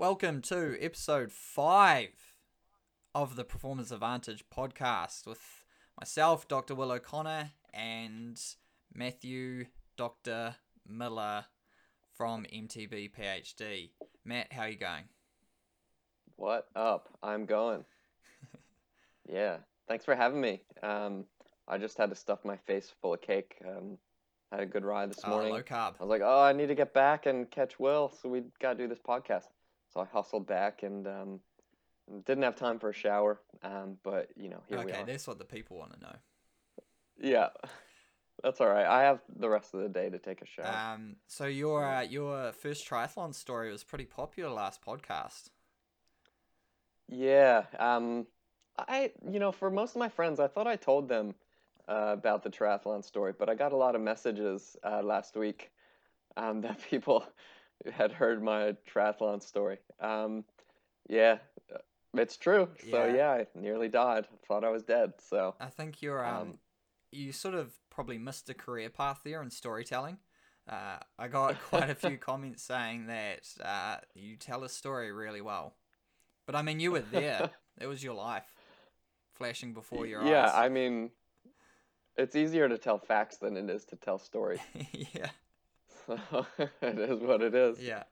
Welcome to episode 5 of the Performance Advantage podcast with myself, Dr. Will O'Connor, and Matthew, Dr. Miller from MTB PhD. Matt, how are you going? What up? I'm going. Yeah, thanks for having me. I just had to stuff my face full of cake. Had a good ride this morning. Low carb. I was like, I need to get back and catch Will, so we got to do this podcast. So I hustled back and didn't have time for a shower, but, here we are. Okay, that's what the people want to know. Yeah, that's all right. I have the rest of the day to take a shower. So your first triathlon story was pretty popular last podcast. Yeah. I for most of my friends, I thought I told them about the triathlon story, but I got a lot of messages last week that people had heard my triathlon story. Yeah, it's true. Yeah. So yeah, I nearly died. Thought I was dead. So I think you're you sort of probably missed a career path there in storytelling. I got quite a few comments saying that you tell a story really well, but I mean you were there. It was your life flashing before your eyes. Yeah, I mean, it's easier to tell facts than it is to tell stories. Yeah. So it is what it is. Yeah.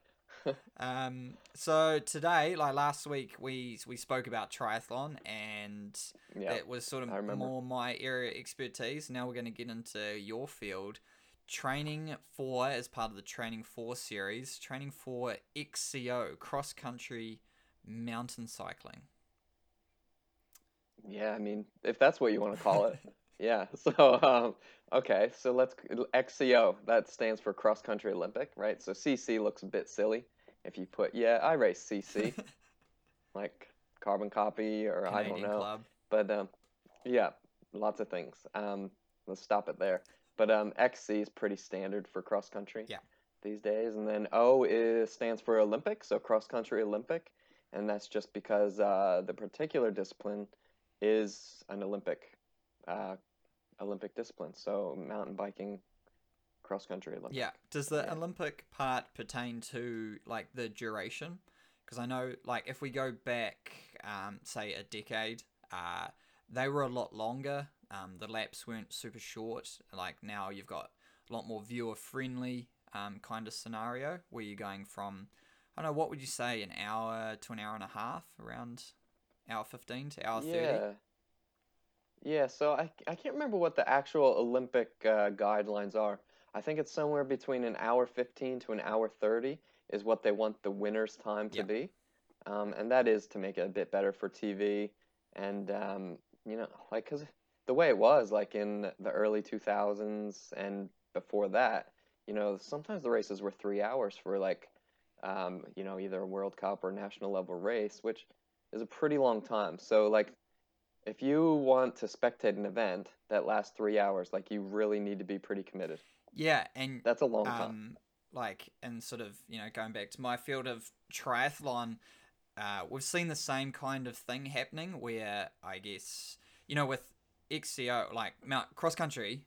So today, like last week, we spoke about triathlon, and it was sort of more my area of expertise. Now we're going to get into your field. Training for, as part of the Training For series, training for XCO, cross-country mountain cycling. Yeah, I mean, if that's what you want to call it. Yeah. So, okay. So let's XCO. That stands for Cross Country Olympic, right? So CC looks a bit silly if you put. Yeah, I race CC, like carbon copy, or Canadian, I don't know. Club. But yeah, lots of things. Let's stop it there. But XC is pretty standard for cross country. Yeah. These days, and then O stands for Olympic, so Cross Country Olympic, and that's just because the particular discipline is an Olympic discipline, so mountain biking, cross country Olympic. Yeah. Does the Olympic part pertain to like the duration? Because I know, like, if we go back, say a decade, they were a lot longer. The laps weren't super short. Like now, you've got a lot more viewer-friendly kind of scenario where you're going from, I don't know, what would you say, an hour to an hour and a half, around hour 15 to hour 30. Yeah, so I can't remember what the actual Olympic guidelines are. I think it's somewhere between an hour 15 to an hour 30 is what they want the winner's time to be. And that is to make it a bit better for TV. And, like, because the way it was, like, in the early 2000s and before that, sometimes the races were 3 hours for, like, either a World Cup or national level race, which is a pretty long time. So, like, if you want to spectate an event that lasts 3 hours, like, you really need to be pretty committed. Yeah, and that's a long time. Like, and sort of, going back to my field of triathlon, we've seen the same kind of thing happening where, I guess, with XCO, like cross-country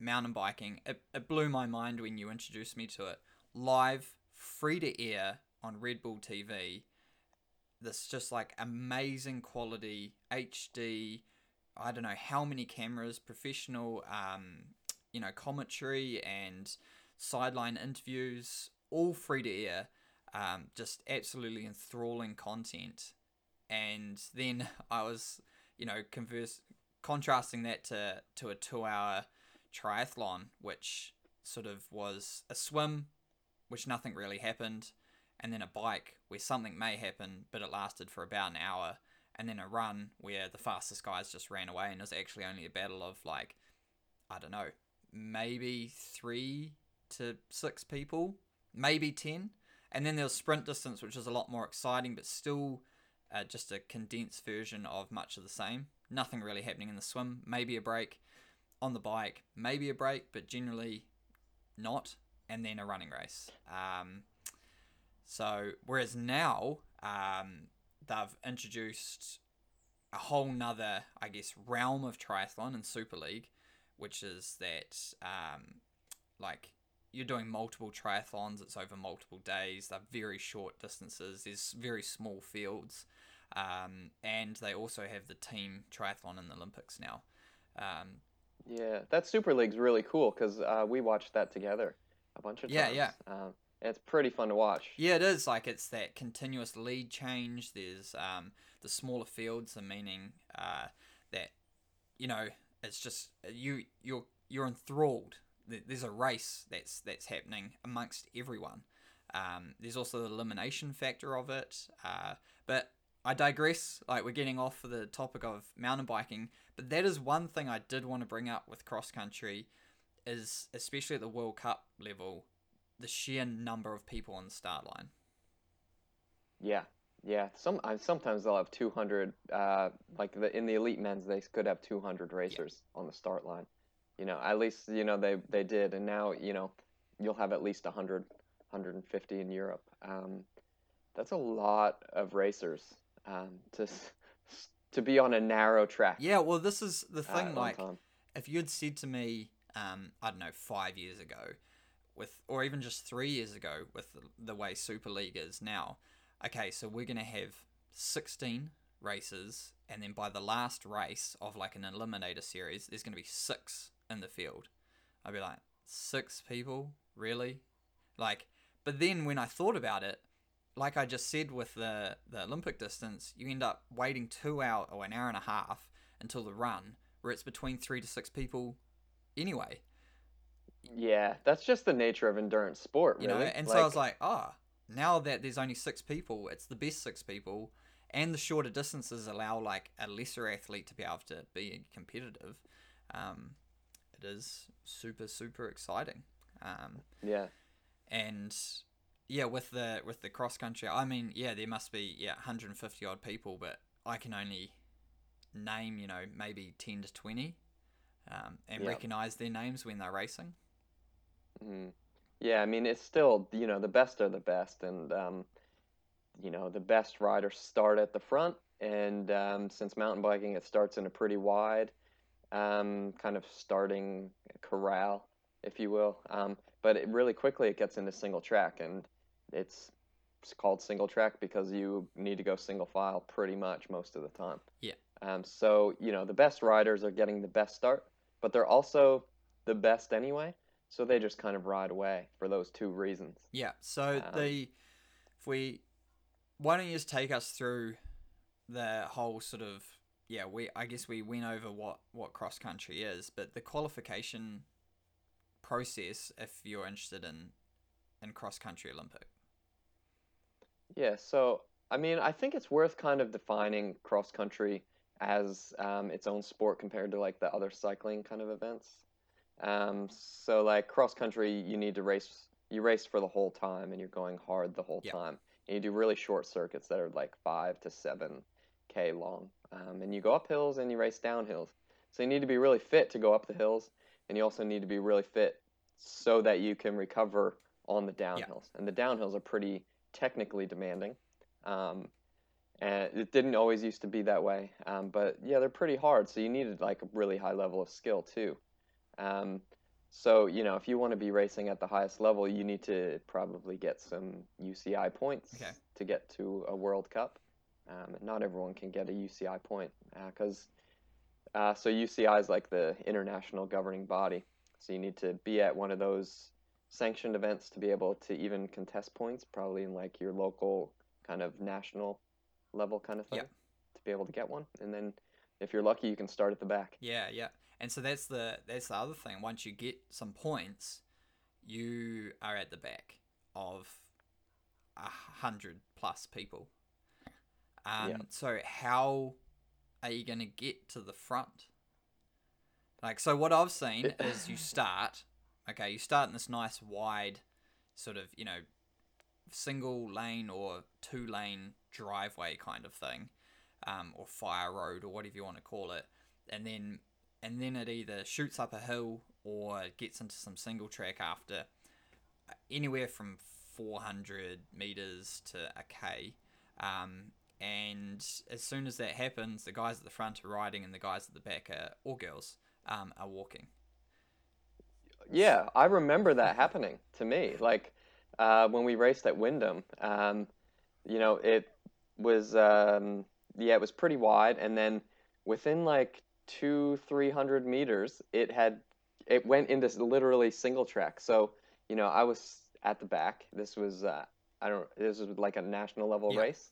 mountain biking, it blew my mind when you introduced me to it. Live, free to air on Red Bull TV. This just like amazing quality HD, I don't know how many cameras, professional, commentary and sideline interviews, all free to air, just absolutely enthralling content. And then I was, contrasting that to a 2 hour triathlon, which sort of was a swim, which nothing really happened. And then a bike where something may happen, but it lasted for about an hour. And then a run where the fastest guys just ran away, and it was actually only a battle of, like, I don't know, maybe 3 to 6 people, maybe 10. And then there was sprint distance, which is a lot more exciting, but still just a condensed version of much of the same. Nothing really happening in the swim, maybe a break. On the bike, maybe a break, but generally not. And then a running race. So, whereas now, they've introduced a whole nother, I guess, realm of triathlon in Super League, which is that, you're doing multiple triathlons, it's over multiple days, they're very short distances, there's very small fields, and they also have the team triathlon in the Olympics now. Yeah, that Super League's really cool because we watched that together a bunch of times. Yeah, yeah. It's pretty fun to watch. Yeah, it is. Like, it's that continuous lead change. There's the smaller fields, the meaning that, you know, it's just you're enthralled. There's a race that's happening amongst everyone. There's also the elimination factor of it. But I digress. Like, we're getting off the topic of mountain biking, but that is one thing I did want to bring up with cross country, is especially at the World Cup level, the sheer number of people on the start line. Yeah, yeah. Sometimes they'll have 200. In the elite men's, they could have 200 racers on the start line. You know, at least, you know, they did, and now, you know, you'll have at least 100, 150 in Europe. That's a lot of racers to be on a narrow track. Yeah, well, this is the thing. Like, if you'd said to me, I don't know, 5 years ago, or even just 3 years ago, with the way Super League is now, okay, so we're going to have 16 races, and then by the last race of like an eliminator series, there's going to be 6 in the field. I'd be like, 6 people? Really? Like, but then when I thought about it, like I just said with the Olympic distance, you end up waiting 2 hours or an hour and a half until the run, where it's between 3 to 6 people anyway. Yeah, that's just the nature of endurance sport, really. You know, and so I was like, now that there's only 6 people, it's the best 6 people, and the shorter distances allow like a lesser athlete to be able to be competitive. It is super, super exciting. And yeah, with the cross country, I mean, yeah, there must be 150 odd people, but I can only name, you know, maybe 10 to 20, and recognize their names when they're racing. Yeah, I mean, it's still, you know, the best are the best, and you know, the best riders start at the front, and since mountain biking, it starts in a pretty wide kind of starting corral, if you will, but really quickly it gets into single track, and it's called single track because you need to go single file pretty much most of the time. Yeah. So, you know, the best riders are getting the best start, but they're also the best anyway, so they just kind of ride away for those two reasons. Yeah, so why don't you just take us through the whole sort of, I guess we went over what cross country is, but the qualification process if you're interested in cross country Olympic. Yeah, so, I mean, I think it's worth kind of defining cross country as its own sport compared to like the other cycling kind of events. So like cross country, you need to race for the whole time, and you're going hard the whole time, and you do really short circuits that are like 5 to 7K long, and you go up hills and you race down hills, so you need to be really fit to go up the hills, and you also need to be really fit so that you can recover on the downhills. And the downhills are pretty technically demanding, and it didn't always used to be that way, but yeah, they're pretty hard, so you needed like a really high level of skill too. So, you know, if you want to be racing at the highest level, you need to probably get some UCI points to get to a World Cup. Not everyone can get a UCI point because so UCI is like the international governing body, so you need to be at one of those sanctioned events to be able to even contest points, probably in like your local kind of national level kind of thing, to be able to get one. And then if you're lucky, you can start at the back. Yeah. And so that's the other thing. Once you get some points, you are at the back of 100+ people. So how are you going to get to the front? Like, so what I've seen is you start in this nice wide sort of, you know, single lane or 2-lane driveway kind of thing, or fire road or whatever you want to call it. And then it either shoots up a hill or gets into some single track after anywhere from 400 meters to 1K. And as soon as that happens, the guys at the front are riding and the guys at the back are, or girls, are walking. Yeah, I remember that happening to me. Like when we raced at Wyndham, you know, it was yeah, it was pretty wide, and then within like 200-300 meters, it went into literally single track. So you know, I was at the back. This was this was like a national level race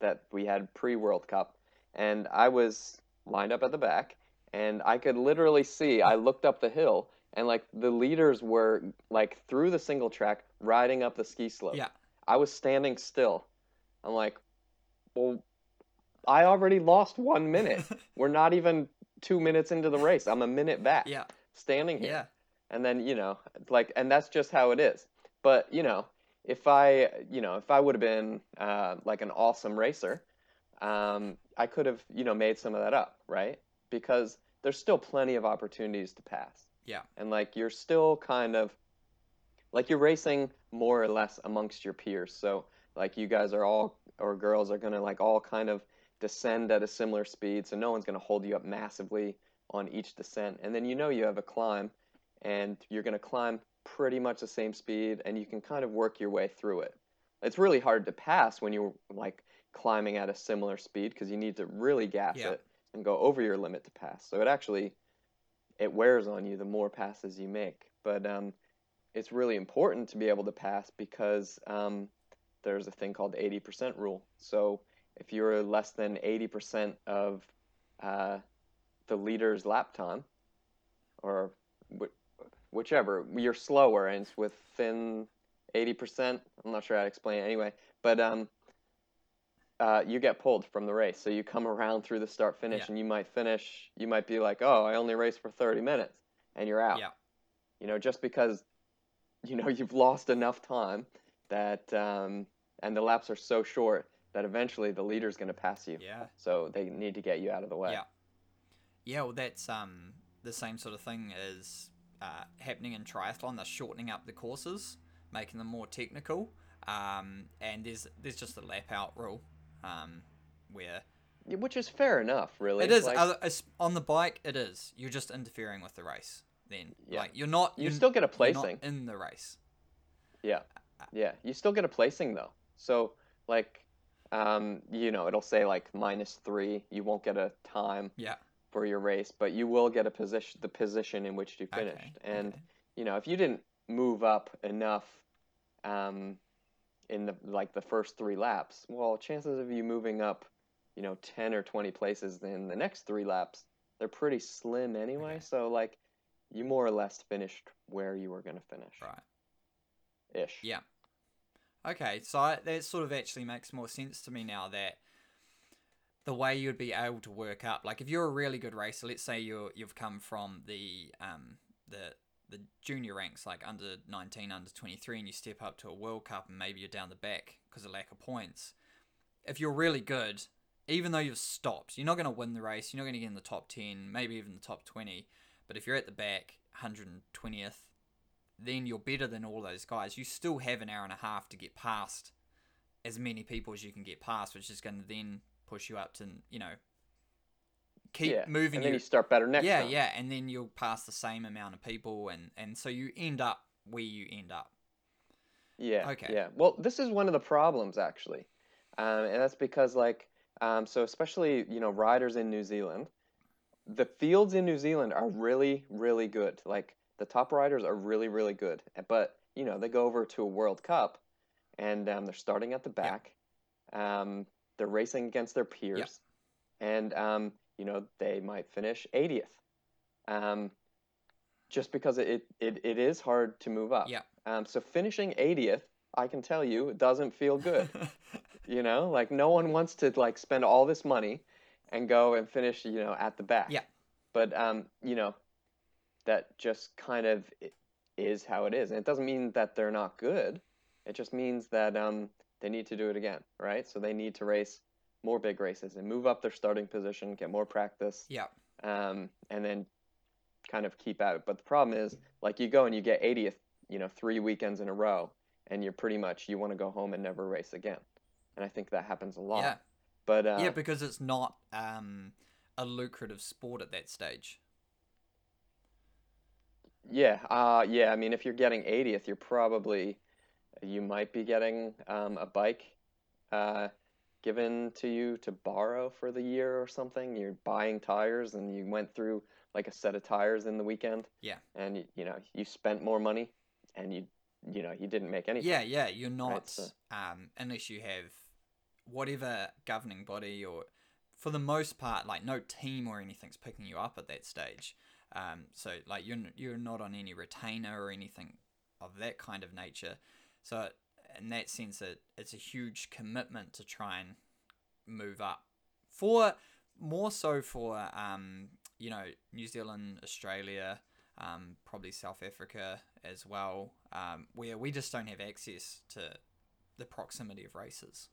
that we had pre-World Cup, and I was lined up at the back, and I could literally see. I looked up the hill, and like the leaders were like through the single track, riding up the ski slope. Yeah, I was standing still. I'm like, well, I already lost 1 minute. We're not even 2 minutes into the race. I'm a minute back. Yeah, standing here. Yeah. And then, you know, like, and that's just how it is. But, you know, if I would have been like an awesome racer, I could have, you know, made some of that up, right? Because there's still plenty of opportunities to pass. Yeah. And like, you're still kind of like, you're racing more or less amongst your peers. So like, you guys are all, or girls are going to like all kind of descend at a similar speed. So no one's going to hold you up massively on each descent. And then, you know, you have a climb, and you're going to climb pretty much the same speed, and you can kind of work your way through it. It's really hard to pass when you're like climbing at a similar speed, because you need to really gas it and go over your limit to pass. So it actually, it wears on you the more passes you make. But it's really important to be able to pass, because there's a thing called the 80% rule. So if you're less than 80% of the leader's lap time, or whichever, you're slower, and it's within 80%. I'm not sure how to explain it anyway, but you get pulled from the race. So you come around through the start finish, and you might be like, oh, I only raced for 30 minutes, and you're out. Yeah. You know, just because, you know, you've lost enough time that, and the laps are so short that eventually the leader's going to pass you. Yeah. So they need to get you out of the way. Yeah. Yeah. Well, that's, the same sort of thing is happening in triathlon. They're shortening up the courses, making them more technical, and there's just a lap out rule, where, which is fair enough, really. It is like, on the bike. It is, you're just interfering with the race. Then, like, you're not. You still get a placing in the race. Yeah, yeah, you still get a placing though. So like, you know, it'll say like -3. You won't get a time. Yeah. For your race, but you will get the position in which you finished. Okay, and you know, if you didn't move up enough in the first 3 laps, well, chances of you moving up, you know, 10 or 20 places in the next 3 laps, they're pretty slim anyway. Okay. So like, you more or less finished where you were going to finish. Right. Ish. Yeah. Okay, so that sort of actually makes more sense to me now, that the way you'd be able to work up, like if you're a really good racer, let's say you've come from the junior ranks, like under 19, under 23, and you step up to a World Cup, and maybe you're down the back because of lack of points. If you're really good, even though you've stopped, you're not going to win the race. You're not going to get in the top 10, maybe even the top 20. But if you're at the back, 120th, then you're better than all those guys. You still have an hour and a half to get past as many people as you can get past, which is going to then push you up to, you know, keep moving. And then you start better next time. Yeah, and then you'll pass the same amount of people, and so you end up where you end up. Yeah, okay. Yeah, well, this is one of the problems, actually. And that's because, like, so especially, you know, riders in New Zealand, the fields in New Zealand are really, really good. Like, the top riders are really, really good. But, you know, they go over to a World Cup, and they're starting at the back. Yeah. They're racing against their peers, and you know, they might finish 80th, just because it is hard to move up. Yeah. So finishing 80th, I can tell you, it doesn't feel good. You know, like no one wants to like spend all this money and go and finish, you know, at the back. Yeah. But you know, that just kind of is how it is, and it doesn't mean that they're not good. It just means that they need to do it again, right? So they need to race more big races and move up their starting position, get more practice, and then kind of keep at it. But the problem is, like, you go and you get 80th, you know, 3 weekends in a row, and you're pretty much, you want to go home and never race again. And I think that happens a lot. Yeah, but, yeah, because it's not a lucrative sport at that stage. Yeah, yeah. I mean, if you're getting 80th, you're probably, you might be getting a bike given to you to borrow for the year or something. You're buying tires, and you went through like a set of tires in the weekend. Yeah. And you know, you spent more money, and you didn't make anything. Yeah, yeah. You're not right? So, unless you have whatever governing body, or for the most part, like no team or anything's picking you up at that stage. So like you're not on any retainer or anything of that kind of nature. So in that sense, it's a huge commitment to try and move up. For more so for New Zealand, Australia, probably South Africa as well, where we just don't have access to the proximity of races.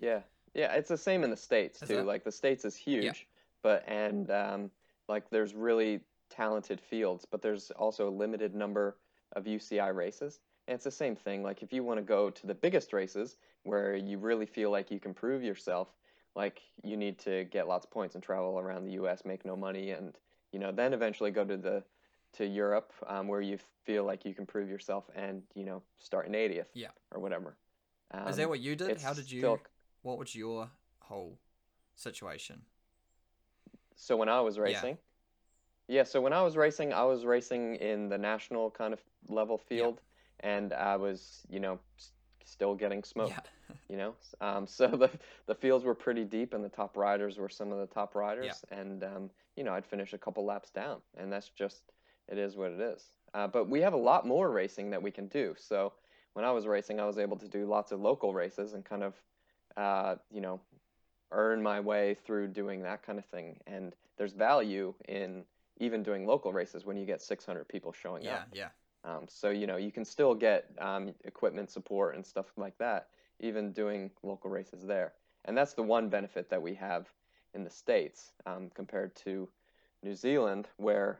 Yeah, yeah, it's the same in the States too. Like the States is huge, yeah. Like there's really talented fields, but there's also a limited number of UCI races. And it's the same thing. Like if you want to go to the biggest races where you really feel like you can prove yourself, like you need to get lots of points and travel around the US, make no money, and then eventually go to Europe where you feel like you can prove yourself and start in 80th, yeah, or whatever. Is that what you did? What was your whole situation? So when I was racing, I was racing in the national kind of level field, yeah, and I was, still getting smoked, yeah. So the fields were pretty deep, and the top riders were some of the top riders, yeah, and, I'd finish a couple laps down, and that's just, it is what it is. But we have a lot more racing that we can do. So when I was racing, I was able to do lots of local races and kind of, earn my way through doing that kind of thing. And there's value in even doing local races when you get 600 people showing up. Yeah, yeah. So, you can still get equipment support and stuff like that, even doing local races there. And that's the one benefit that we have in the States compared to New Zealand, where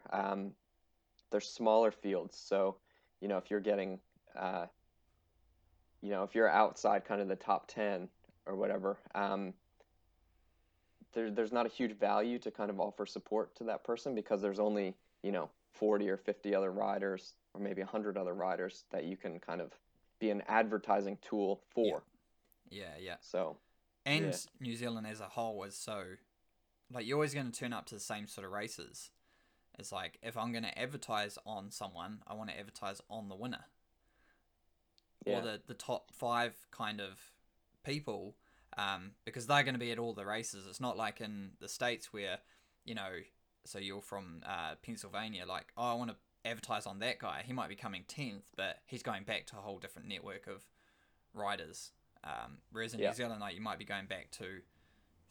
there's smaller fields. So, if you're getting, if you're outside kind of the top 10 or whatever, there's not a huge value to kind of offer support to that person, because there's only 40 or 50 other riders, or maybe 100 other riders that you can kind of be an advertising tool for. Yeah. So, and yeah, New Zealand as a whole is so, like, you're always going to turn up to the same sort of races. It's like, if I'm going to advertise on someone, I want to advertise on the winner, yeah, or the top five kind of people. Because they're going to be at all the races. It's not like in the States where, so you're from Pennsylvania, like, oh, I want to advertise on that guy. He might be coming 10th, but he's going back to a whole different network of riders. Whereas in, yeah, New Zealand, like, you might be going back to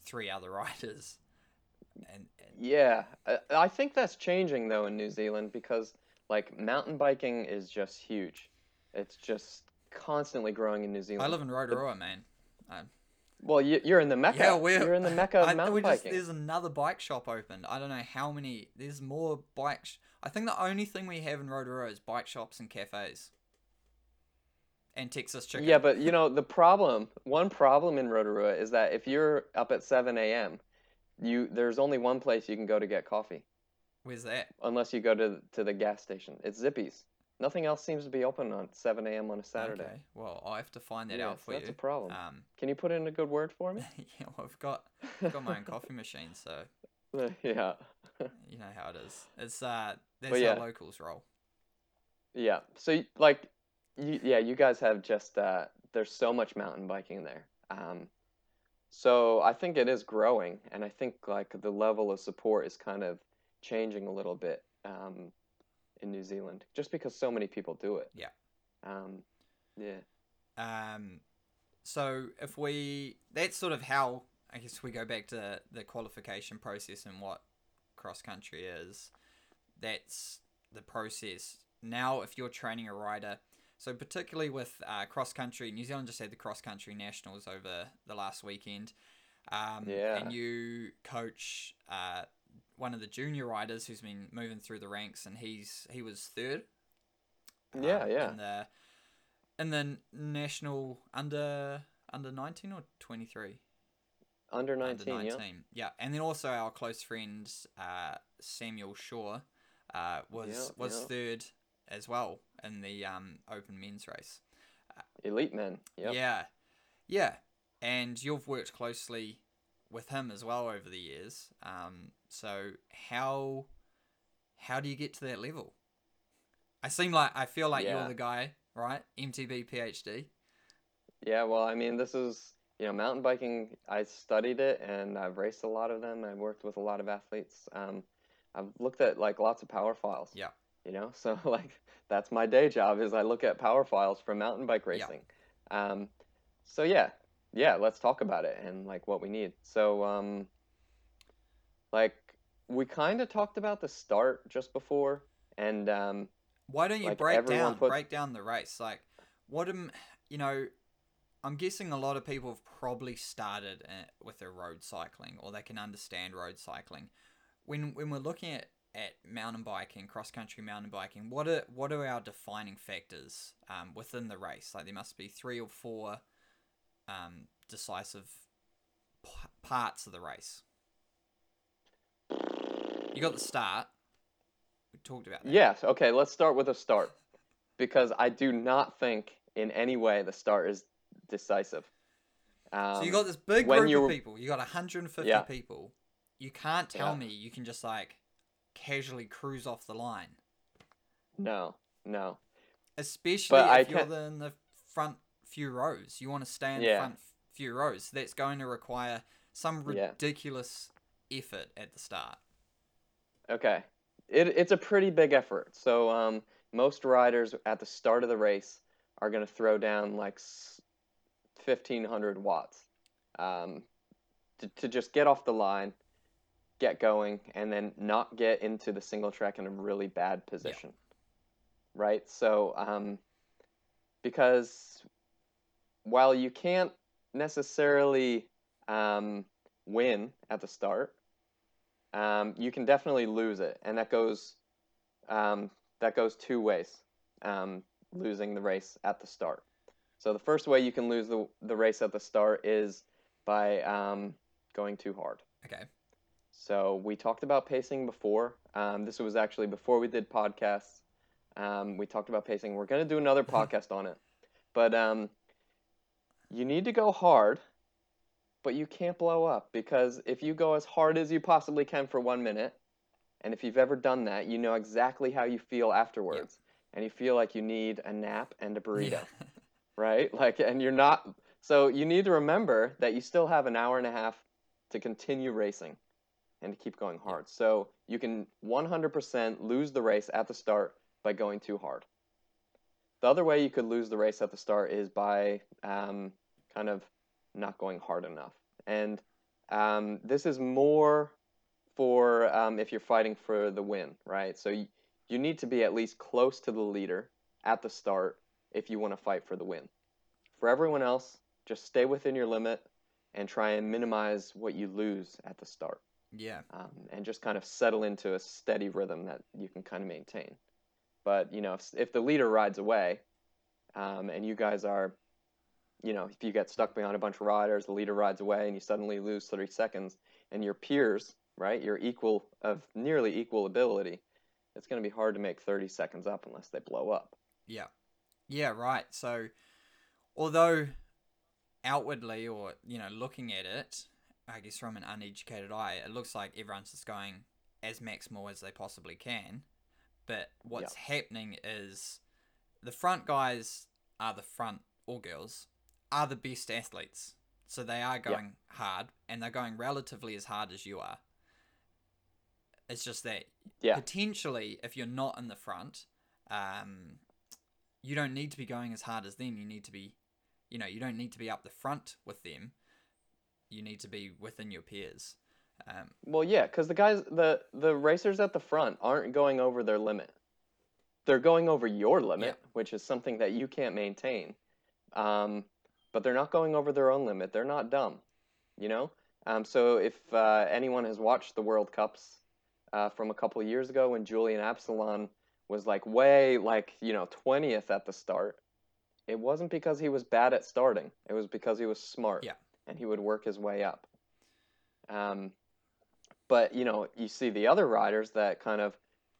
3 other riders. Yeah, I think that's changing, though, in New Zealand, because, like, mountain biking is just huge. It's just constantly growing in New Zealand. I live in Rotorua, man. Well, you're in the mecca. Yeah, you're in the mecca of mountain biking. There's another bike shop opened. I don't know how many. There's more bikes. I think the only thing we have in Rotorua is bike shops and cafes. And Texas chicken. Yeah, but the problem. One problem in Rotorua is that if you're up at 7 a.m, there's only one place you can go to get coffee. Where's that? Unless you go to the gas station, it's Zippy's. Nothing else seems to be open on 7 a.m. on a Saturday. Okay. Well, I'll have to find that out for you. That's a problem. Can you put in a good word for me? Yeah, well, I've got my own coffee machine, so... Yeah. You know how it is. It's, that's how locals roll. Yeah. So, like, you guys have just... there's so much mountain biking there. So I think it is growing, and I think, like, the level of support is kind of changing a little bit. In New Zealand, just because so many people do it. Yeah. So that's sort of how, I guess, we go back to the qualification process and what cross country is. That's the process. Now, if you're training a rider, so particularly with cross country, New Zealand just had the cross country nationals over the last weekend. And you coach one of the junior riders who's been moving through the ranks, and he was third. Yeah. In the national under 19 or 23? Under 19, yeah. And then also our close friend Samuel Shaw was third as well in the open men's race. Elite men. Yep. Yeah. Yeah. And you've worked closely with him as well over the years. So how do you get to that level? I feel like you're the guy, right? MTB PhD. Yeah, well, I mean, this is, mountain biking, I studied it and I've raced a lot of them. I've worked with a lot of athletes. I've looked at lots of power files. Yeah. So that's my day job is I look at power files from mountain bike racing. Yeah. So let's talk about it and what we need. So we kind of talked about the start just before, and why don't you break down the race? I'm guessing a lot of people have probably started with their road cycling, or they can understand road cycling. When we're looking at mountain biking, cross-country mountain biking, what are our defining factors within the race? There must be 3 or 4 decisive parts of the race. You got the start. We talked about that. Yes. Okay, let's start with a start, because I do not think in any way the start is decisive. So you got this big group of people. You got 150 people. You can't tell me you can just casually cruise off the line. No. Especially if you're in the front few rows. You want to stay in the front few rows. That's going to require some ridiculous effort at the start. Okay. It's a pretty big effort. So most riders at the start of the race are going to throw down 1,500 watts to just get off the line, get going, and then not get into the single track in a really bad position. Yeah. Right? So because while you can't necessarily win at the start, you can definitely lose it, and that goes two ways. Losing the race at the start. So the first way you can lose the race at the start is by going too hard. Okay. So we talked about pacing before. This was actually before we did podcasts. We talked about pacing. We're going to do another podcast on it, but you need to go hard. But you can't blow up, because if you go as hard as you possibly can for 1 minute, and if you've ever done that, you know exactly how you feel afterwards. Yep. And you feel like you need a nap and a burrito, right? And you're not. So you need to remember that you still have an hour and a half to continue racing and to keep going hard. So you can 100% lose the race at the start by going too hard. The other way you could lose the race at the start is by kind of not going hard enough. And this is more for if you're fighting for the win, right? So you need to be at least close to the leader at the start if you want to fight for the win. For everyone else, just stay within your limit and try and minimize what you lose at the start. Yeah. And just kind of settle into a steady rhythm that you can kind of maintain. But, if the leader rides away and you guys are, if you get stuck behind a bunch of riders, the leader rides away, and you suddenly lose 30 seconds, and your peers, right, you're equal of nearly equal ability, it's going to be hard to make 30 seconds up unless they blow up. Yeah. Yeah, right. So although outwardly or, looking at it, I guess from an uneducated eye, it looks like everyone's just going as maximal as they possibly can. But what's happening is the front guys are the front, or girls, are the best athletes. So they are going hard, and they're going relatively as hard as you are. It's just that potentially, if you're not in the front, you don't need to be going as hard as them. You need to be, you don't need to be up the front with them. You need to be within your peers. Because the guys, the racers at the front aren't going over their limit. They're going over your limit, which is something that you can't maintain. But they're not going over their own limit. They're not dumb, So if anyone has watched the World Cups from a couple of years ago when Julian Absalon was 20th at the start, it wasn't because he was bad at starting. It was because he was smart and he would work his way up. But you see the other riders that kind of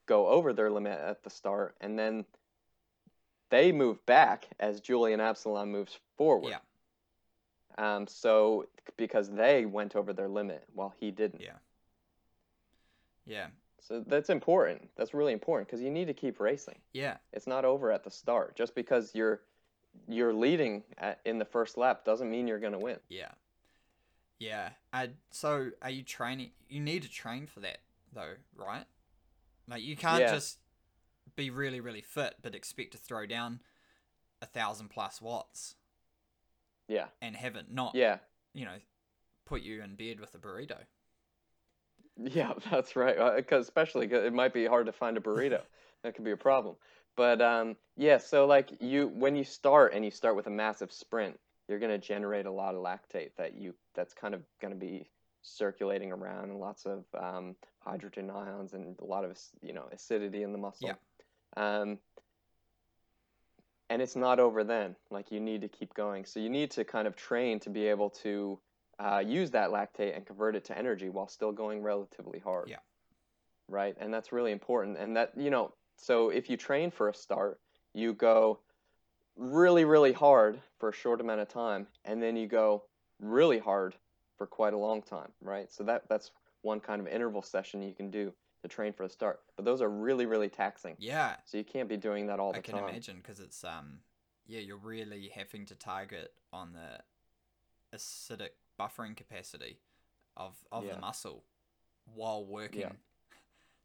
go over their limit at the start, and then they move back as Julian Absalon moves forward. Yeah. So because they went over their limit while he didn't. Yeah. Yeah. So that's important. That's really important because you need to keep racing. Yeah. It's not over at the start. Just because you're leading in the first lap doesn't mean you're going to win. Yeah. Yeah. So are you training? You need to train for that though, right? Like you can't just be really, really fit, but expect to throw down 1,000+ watts. Yeah. And have it not, put you in bed with a burrito. Yeah, that's right. Because especially, it might be hard to find a burrito. That could be a problem. But so like when you start and you start with a massive sprint, you're going to generate a lot of lactate that's kind of going to be circulating around, and lots of hydrogen ions and a lot of acidity in the muscle. Yeah. And it's not over then. Like you need to keep going. So you need to kind of train to be able to use that lactate and convert it to energy while still going relatively hard. Yeah. Right. And that's really important. And that, so if you train for a start, you go really, really hard for a short amount of time, and then you go really hard for quite a long time. Right. So that's one kind of interval session you can do to train for a start. But those are really, really taxing. Yeah. So you can't be doing that all the time. I can imagine, because it's, you're really having to target on the acidic buffering capacity of the muscle while working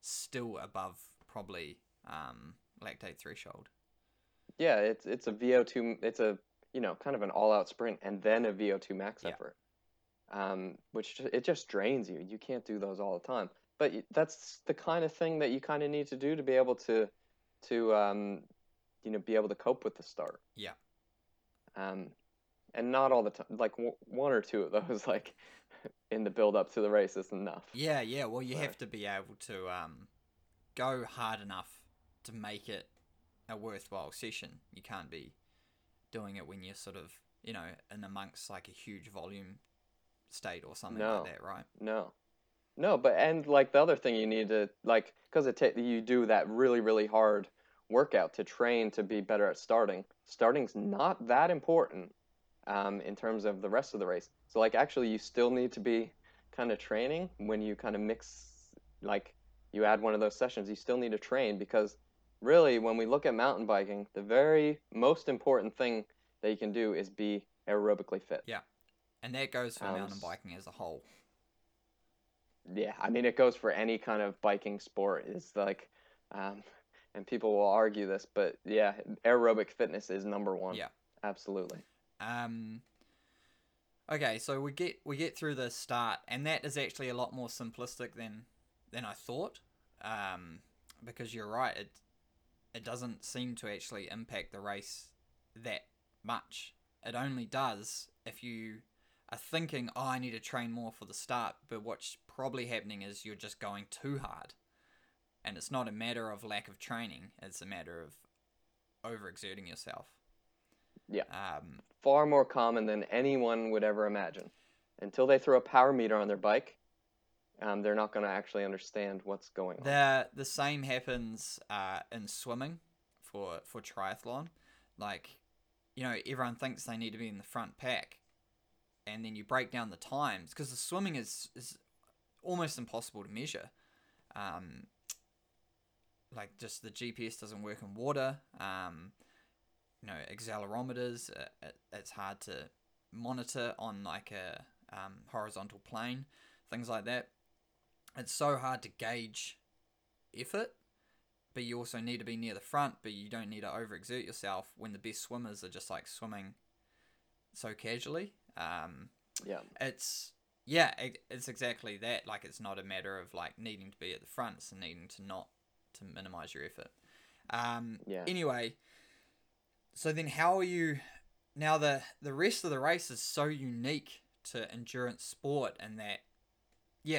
still above probably lactate threshold. Yeah, it's a VO2, it's a kind of an all-out sprint and then a VO2 max effort, which it just drains you. You can't do those all the time, but that's the kind of thing that you kind of need to do to be able to be able to cope with the start. Yeah. And not all the time, like one or two of those, like in the build up to the race is enough. Yeah, yeah. Well, you have to be able to go hard enough to make it a worthwhile session. You can't be doing it when you're sort of, in amongst like a huge volume state or something like that, right? No. But like the other thing you need to because you do that really, really hard workout to train to be better at starting. Starting's not that important. In terms of the rest of the race. So actually you still need to be kind of training when you kind of mix, you add one of those sessions, you still need to train, because really when we look at mountain biking, the very most important thing that you can do is be aerobically fit. Yeah. And that goes for mountain biking as a whole. Yeah. I mean, it goes for any kind of biking sport. It's and people will argue this, but yeah, aerobic fitness is number one. Yeah. Absolutely. Okay, so we get through the start, and that is actually a lot more simplistic than I thought, because you're right, it doesn't seem to actually impact the race that much. It only does if you are thinking, oh, I need to train more for the start, but what's probably happening is you're just going too hard, and it's not a matter of lack of training, it's a matter of overexerting yourself. Yeah, far more common than anyone would ever imagine. Until they throw a power meter on their bike, they're not going to actually understand what's going on. The same happens in swimming for triathlon. Everyone thinks they need to be in the front pack, and then you break down the times, because the swimming is almost impossible to measure. Just the GPS doesn't work in water. Accelerometers, it's hard to monitor on a horizontal plane, things like that. It's so hard to gauge effort, but you also need to be near the front, but you don't need to overexert yourself when the best swimmers are just swimming so casually. It's exactly that. It's not a matter of needing to be at the front, it's needing to not to minimize your effort. Anyway. So then how are you... Now, the rest of the race is so unique to endurance sport in that,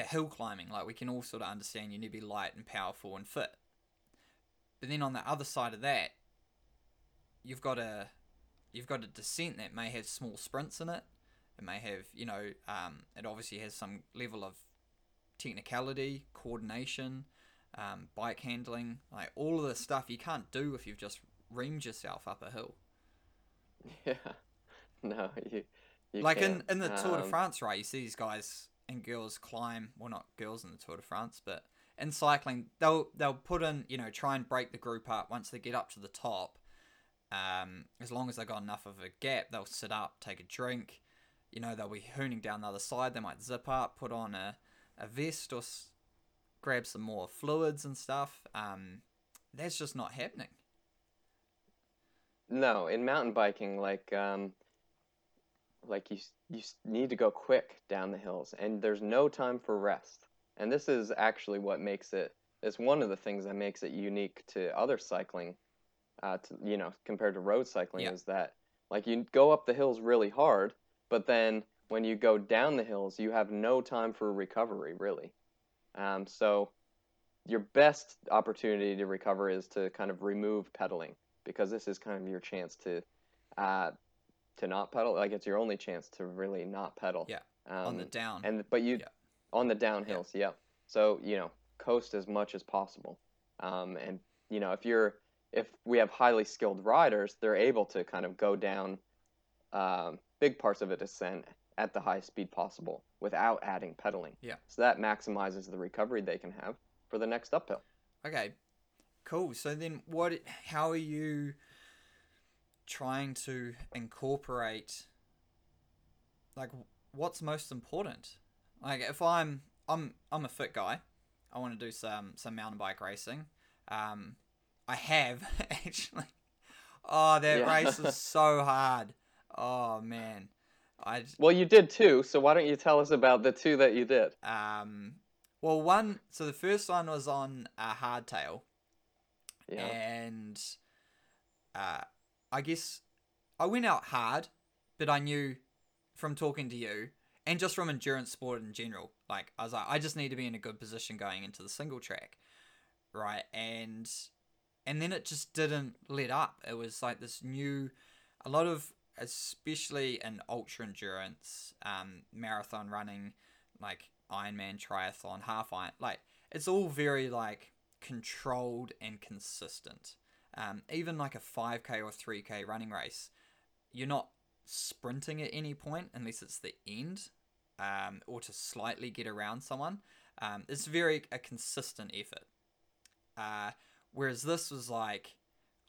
hill climbing, we can all sort of understand you need to be light and powerful and fit. But then on the other side of that, you've got a descent that may have small sprints in it. It may have, it obviously has some level of technicality, coordination, bike handling, like all of the stuff you can't do if you've just reamed yourself up a hill. Yeah, no, you like can't. In the Tour de France, right? You see these guys and girls climb. Well, not girls in the Tour de France, but in cycling, they'll put in, you know, try and break the group up. Once they get up to the top, as long as they've got enough of a gap, they'll sit up, take a drink. You know, they'll be hooning down the other side. They might zip up, put on a vest, or grab some more fluids and stuff. That's just not happening. No, in mountain biking, like you need to go quick down the hills, and there's no time for rest. And this is actually what makes it. It's one of the things that makes it unique to other cycling, compared to road cycling, is that like you go up the hills really hard, but then when you go down the hills, you have no time for recovery, really. So your best opportunity to recover is to kind of remove pedaling, because this is kind of your chance to not pedal. Like, it's your only chance to really not pedal. Yeah, on the down. On the downhills, yeah. So, you know, coast as much as possible. And, you know, if we have highly skilled riders, they're able to kind of go down big parts of a descent at the highest speed possible without adding pedaling. Yeah. So that maximizes the recovery they can have for the next uphill. Okay. Cool. So then how are you trying to incorporate, like, what's most important? Like, if I'm a fit guy, I want to do some mountain bike racing. I have actually. Oh, that race is so hard. Oh man. Well, you did two, so why don't you tell us about the two that you did? Well, one, so the first one was on a hardtail. Yeah. And I guess I went out hard, but I knew from talking to you and just from endurance sport in general, like, I was like, I just need to be in a good position going into the single track, right? And then it just didn't let up. It was like this new, a lot of, especially in ultra endurance, marathon running, like Ironman, triathlon, half Iron, like, it's all very, like, controlled and consistent. Even like a 5K or 3K running race, you're not sprinting at any point unless it's the end, or to slightly get around someone. It's a consistent effort. Whereas this was like,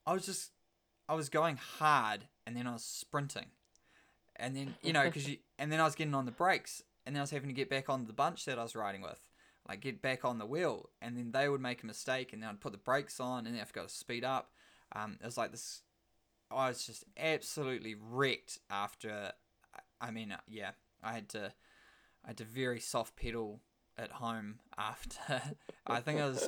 I was going hard and then I was sprinting, and then, you know, and then I was getting on the brakes, and then I was having to get back on the bunch that I was riding with, like, get back on the wheel, and then they would make a mistake, and then I'd put the brakes on, and then I've got to speed up. It was like this, I was just absolutely wrecked after. I mean, yeah, I had to very soft pedal at home after, I think it was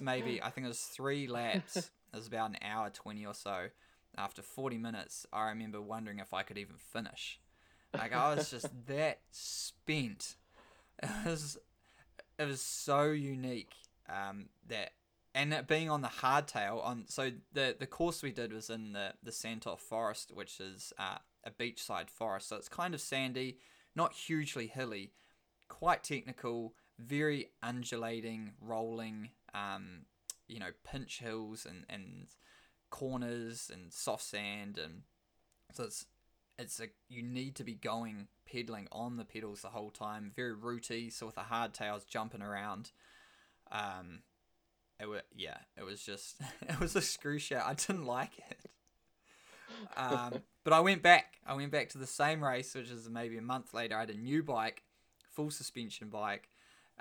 3 laps, it was about 1 hour 20 or so. After 40 minutes, I remember wondering if I could even finish. Like, I was just that spent. It was so unique, that, and it being on the hardtail so the course we did was in the Santor Forest, which is a beachside forest. So it's kind of sandy, not hugely hilly, quite technical, very undulating, rolling, pinch hills and corners and soft sand, and so it's you need to be going pedaling on the pedals the whole time, very rooty. So with the hardtails jumping around, it was excruciating. I didn't like it, but I went back to the same race, which is maybe a month later. I had a new bike, full suspension bike,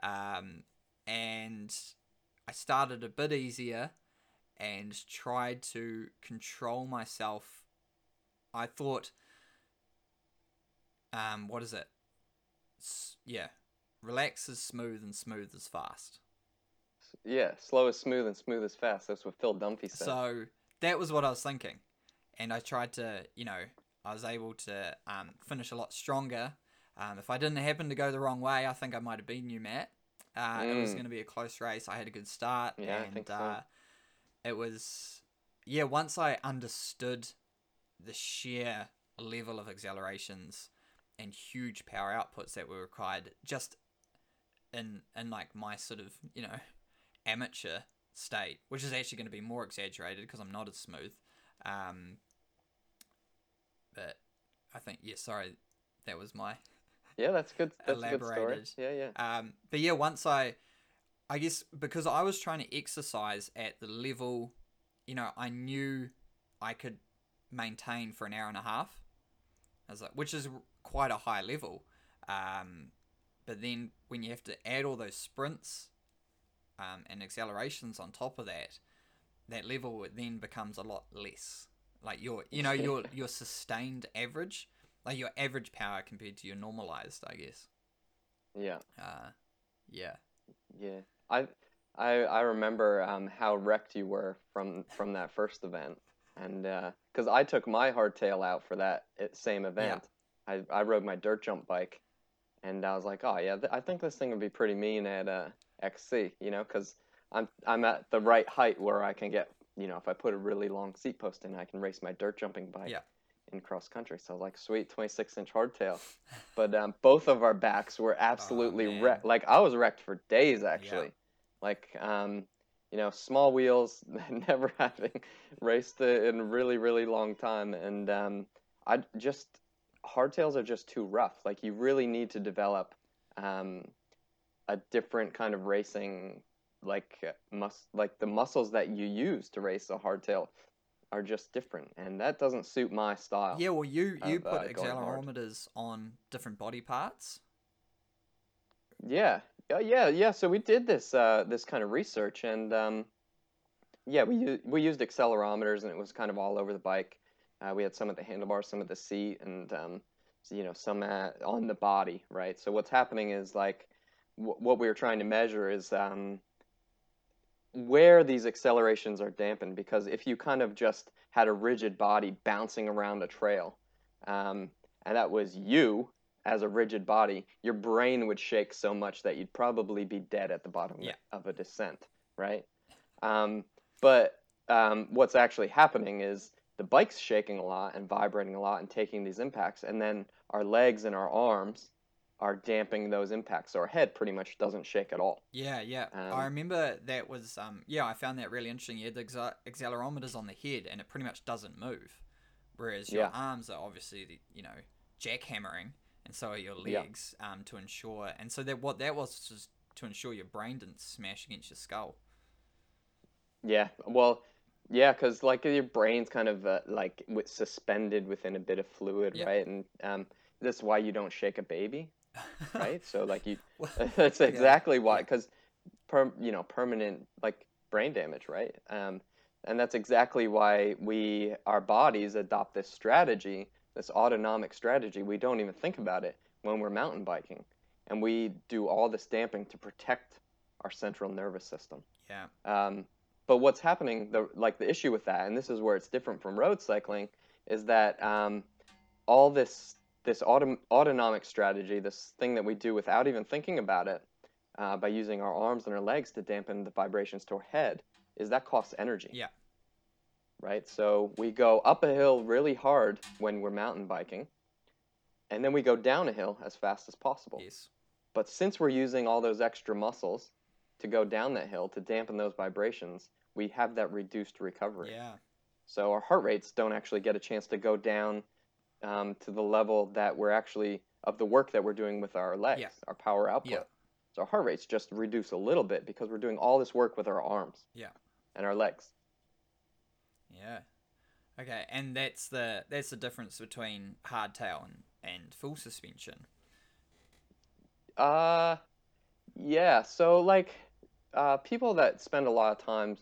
and I started a bit easier and tried to control myself. I thought, relax is smooth and smooth is fast. Yeah, slow is smooth and smooth is fast. That's what Phil Dunphy said. So that was what I was thinking. And I tried to, I was able to finish a lot stronger. If I didn't happen to go the wrong way, I think I might have beaten you, Matt. It was going to be a close race. I had a good start. Yeah, and, I think so. It was, once I understood the sheer level of accelerations and huge power outputs that were required just in like my sort of, amateur state, which is actually going to be more exaggerated because I'm not as smooth. But I think, yeah, sorry, that was my... Yeah, that's good. That's elaborated. A good story. Yeah, yeah. But yeah, once I guess because I was trying to exercise at the level, you know, I knew I could maintain for an hour and a half, I was like, which is quite a high level. But then when you have to add all those sprints and accelerations on top of that, that level then becomes a lot less. Like your sustained average. Like your average power compared to your normalized, I guess. Yeah. Yeah. Yeah. I remember how wrecked you were from that first event, and because I took my hardtail out for that same event, yeah. I rode my dirt jump bike, and I was like, oh yeah, I think this thing would be pretty mean at XC, you know, because I'm at the right height where I can get, you know, if I put a really long seat post in, I can race my dirt jumping bike. Yeah. In cross country, so like sweet 26-inch hardtail, but both of our backs were absolutely wrecked. Like I was wrecked for days actually, yeah. Like you know, small wheels, never having raced in a really long time, and I just hardtails are just too rough. Like you really need to develop a different kind of racing, like the muscles that you use to race a hardtail are just different, and that doesn't suit my style. Yeah, well, you put accelerometers on different body parts. Yeah. So we did this kind of research, and we used accelerometers, and it was kind of all over the bike. We had some at the handlebar, some at the seat, and you know, some on the body, right? So what's happening is like what we were trying to measure is where these accelerations are dampened, because if you kind of just had a rigid body bouncing around a trail, and that was you as a rigid body, your brain would shake so much that you'd probably be dead at the bottom of a descent, right? But what's actually happening is the bike's shaking a lot and vibrating a lot and taking these impacts, and then our legs and our arms are damping those impacts. Our head pretty much doesn't shake at all. Yeah. I remember that was, I found that really interesting. You had the accelerometers on the head and it pretty much doesn't move. Whereas your arms are obviously, you know, jackhammering, and so are your legs to ensure. And so that was to ensure your brain didn't smash against your skull. Yeah, well, yeah, because like your brain's kind of suspended within a bit of fluid, right? And that's why you don't shake a baby. Right, so like you that's exactly why, because permanent like brain damage, right? And that's exactly why our bodies adopt this strategy, this autonomic strategy. We don't even think about it when we're mountain biking, and we do all this damping to protect our central nervous system. But what's happening, the issue with that, and this is where it's different from road cycling, is that all this autonomic strategy, this thing that we do without even thinking about it, by using our arms and our legs to dampen the vibrations to our head, is that costs energy. Yeah. Right? So we go up a hill really hard when we're mountain biking, and then we go down a hill as fast as possible. Yes. But since we're using all those extra muscles to go down that hill to dampen those vibrations, we have that reduced recovery. Yeah. So our heart rates don't actually get a chance to go down to the level that we're actually of the work that we're doing with our legs, our power output. Yeah. So our heart rates just reduce a little bit because we're doing all this work with our arms and our legs. Yeah. Okay. And that's the difference between hardtail and full suspension. Yeah. So like, people that spend a lot of time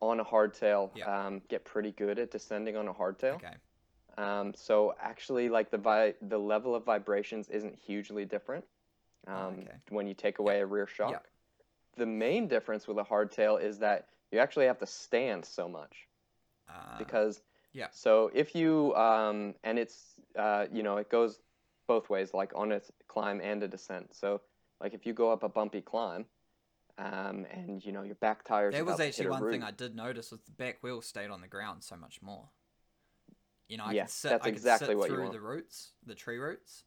on a hardtail, get pretty good at descending on a hardtail. Okay. So actually, like the level of vibrations isn't hugely different when you take away a rear shock. Yeah. The main difference with a hardtail is that you actually have to stand so much So if you and it's you know, it goes both ways, like on a climb and a descent. So like if you go up a bumpy climb, and you know your back tires. That was actually one thing I did notice, was the back wheel stayed on the ground so much more. You know, I can sit through the roots, the tree roots.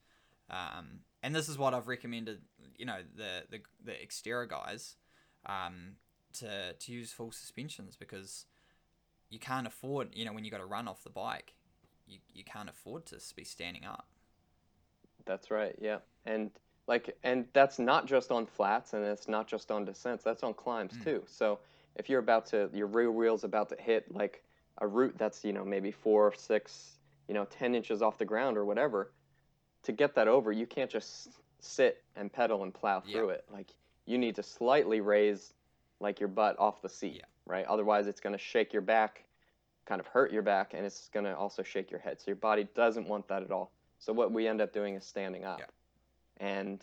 And this is what I've recommended, you know, the Xterra guys to use full suspensions, because you can't afford, you know, when you got to run off the bike, you can't afford to be standing up. That's right. Yeah. And that's not just on flats, and it's not just on descents, that's on climbs too. So if you're about to, your rear wheel's about to hit like a route that's, you know, maybe 4 or 6, you know, 10 inches off the ground or whatever, to get that over, you can't just sit and pedal and plow through it. Like you need to slightly raise like your butt off the seat, right? Otherwise it's going to shake your back, kind of hurt your back, and it's going to also shake your head. So your body doesn't want that at all. So what we end up doing is standing up. And,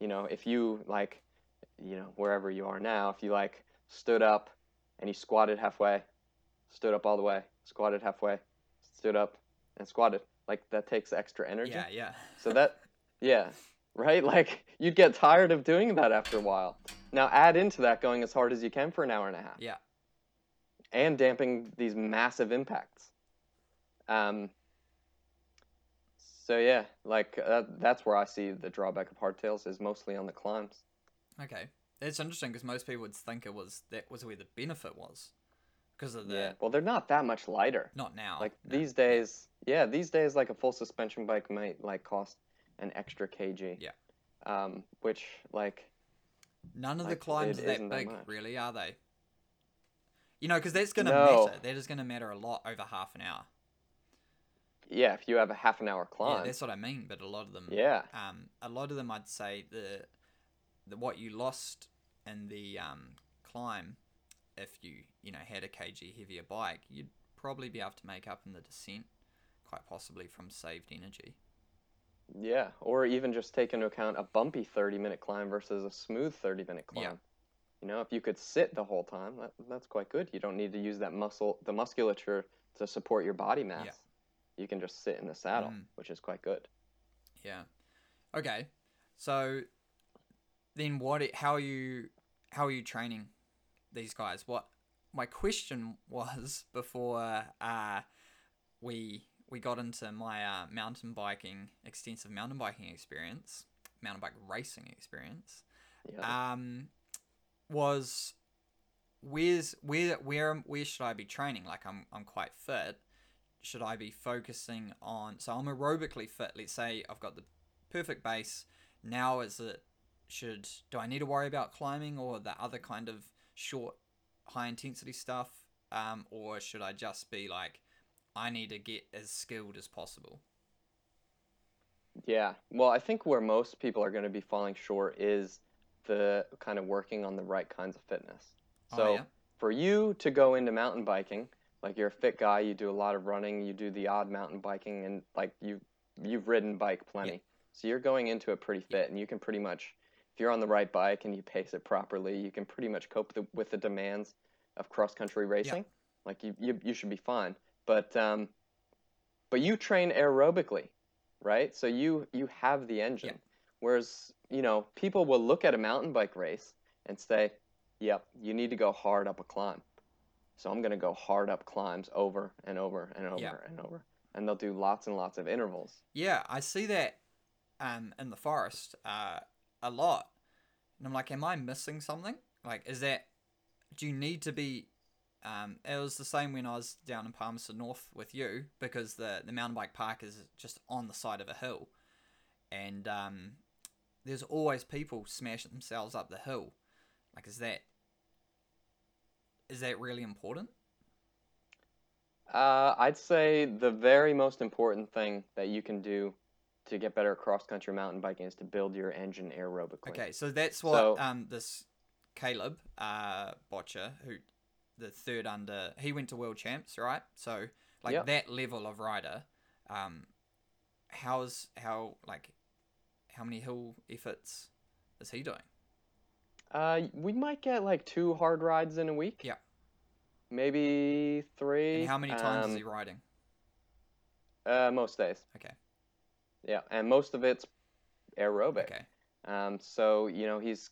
you know, if you like, you know, wherever you are now, if you like stood up and you squatted halfway, stood up all the way, squatted halfway, stood up and squatted, like that takes extra energy. Yeah. So that, right? Like you'd get tired of doing that after a while. Now add into that going as hard as you can for an hour and a half. Yeah. And damping these massive impacts. So yeah, like that's where I see the drawback of hardtails is mostly on the climbs. Okay, it's interesting because most people would think it was that was where the benefit was, because of the. Yeah. Well, they're not that much lighter. Not now. Like these days, these days like a full suspension bike might like cost an extra kg. Yeah. Which like. None of the climbs are that big, really, are they? You know, because that's going to matter. That is going to matter a lot over half an hour. Yeah, if you have a half an hour climb. Yeah, that's what I mean. But a lot of them, a lot of them, I'd say the what you lost in the climb, if you know had a kg heavier bike, you'd probably be able to make up in the descent, quite possibly from saved energy. Yeah, or even just take into account a bumpy 30-minute climb versus a smooth 30-minute climb. Yeah. You know, if you could sit the whole time, that's quite good. You don't need to use that muscle, the musculature, to support your body mass. Yeah. You can just sit in the saddle, which is quite good. Yeah. Okay. So then how are you training these guys? What my question was before we got into my mountain bike racing experience, was where should I be training? Like I'm quite fit. Should I be focusing on, so I'm aerobically fit, let's say I've got the perfect base, now do I need to worry about climbing or the other kind of short, high intensity stuff, or should I just be like, I need to get as skilled as possible? Yeah, well I think where most people are going to be falling short is the kind of working on the right kinds of fitness. For you to go into mountain biking, like you're a fit guy, you do a lot of running, you do the odd mountain biking, and like you've ridden bike plenty. Yeah. So you're going into it pretty fit, and you can pretty much, if you're on the right bike and you pace it properly, you can pretty much cope with the demands of cross-country racing. Yeah. Like you should be fine. But you train aerobically, right? So you have the engine. Yeah. Whereas, you know, people will look at a mountain bike race and say, yep, you need to go hard up a climb. So I'm going to go hard up climbs over and over and over and over. And they'll do lots and lots of intervals. Yeah, I see that in the forest a lot. And I'm like, am I missing something? Like, do you need to be... it was the same when I was down in Palmerston North with you, because the mountain bike park is just on the side of a hill. And there's always people smashing themselves up the hill. Like, is that really important? I'd say the very most important thing that you can do to get better at cross-country mountain biking is to build your engine aerobically. Okay, so that's what this Caleb Botcher, who the third under, he went to World Champs, right? So like that level of rider, how many hill efforts is he doing? We might get like 2 hard rides in a week. Yeah. Maybe 3. And how many times is he riding? Most days. Okay. Yeah, and most of it's aerobic. Okay. So, you know, he's,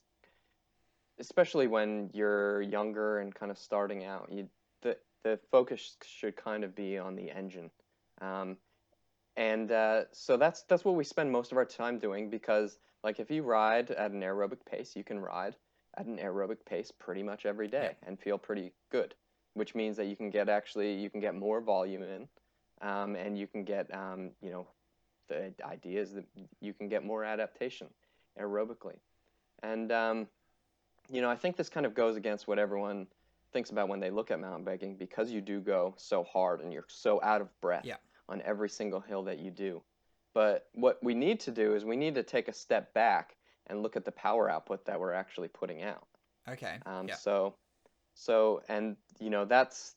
especially when you're younger and kind of starting out, the focus should kind of be on the engine. So that's what we spend most of our time doing, because like if you ride at an aerobic pace, you can ride at an aerobic pace pretty much every day and feel pretty good, which means that you can get you can get more volume in, and you can get the idea is that you can get more adaptation aerobically. And I think this kind of goes against what everyone thinks about when they look at mountain biking, because you do go so hard and you're so out of breath on every single hill that you do. But what we need to do is we need to take a step back and look at the power output that we're actually putting out. Okay. So, and that's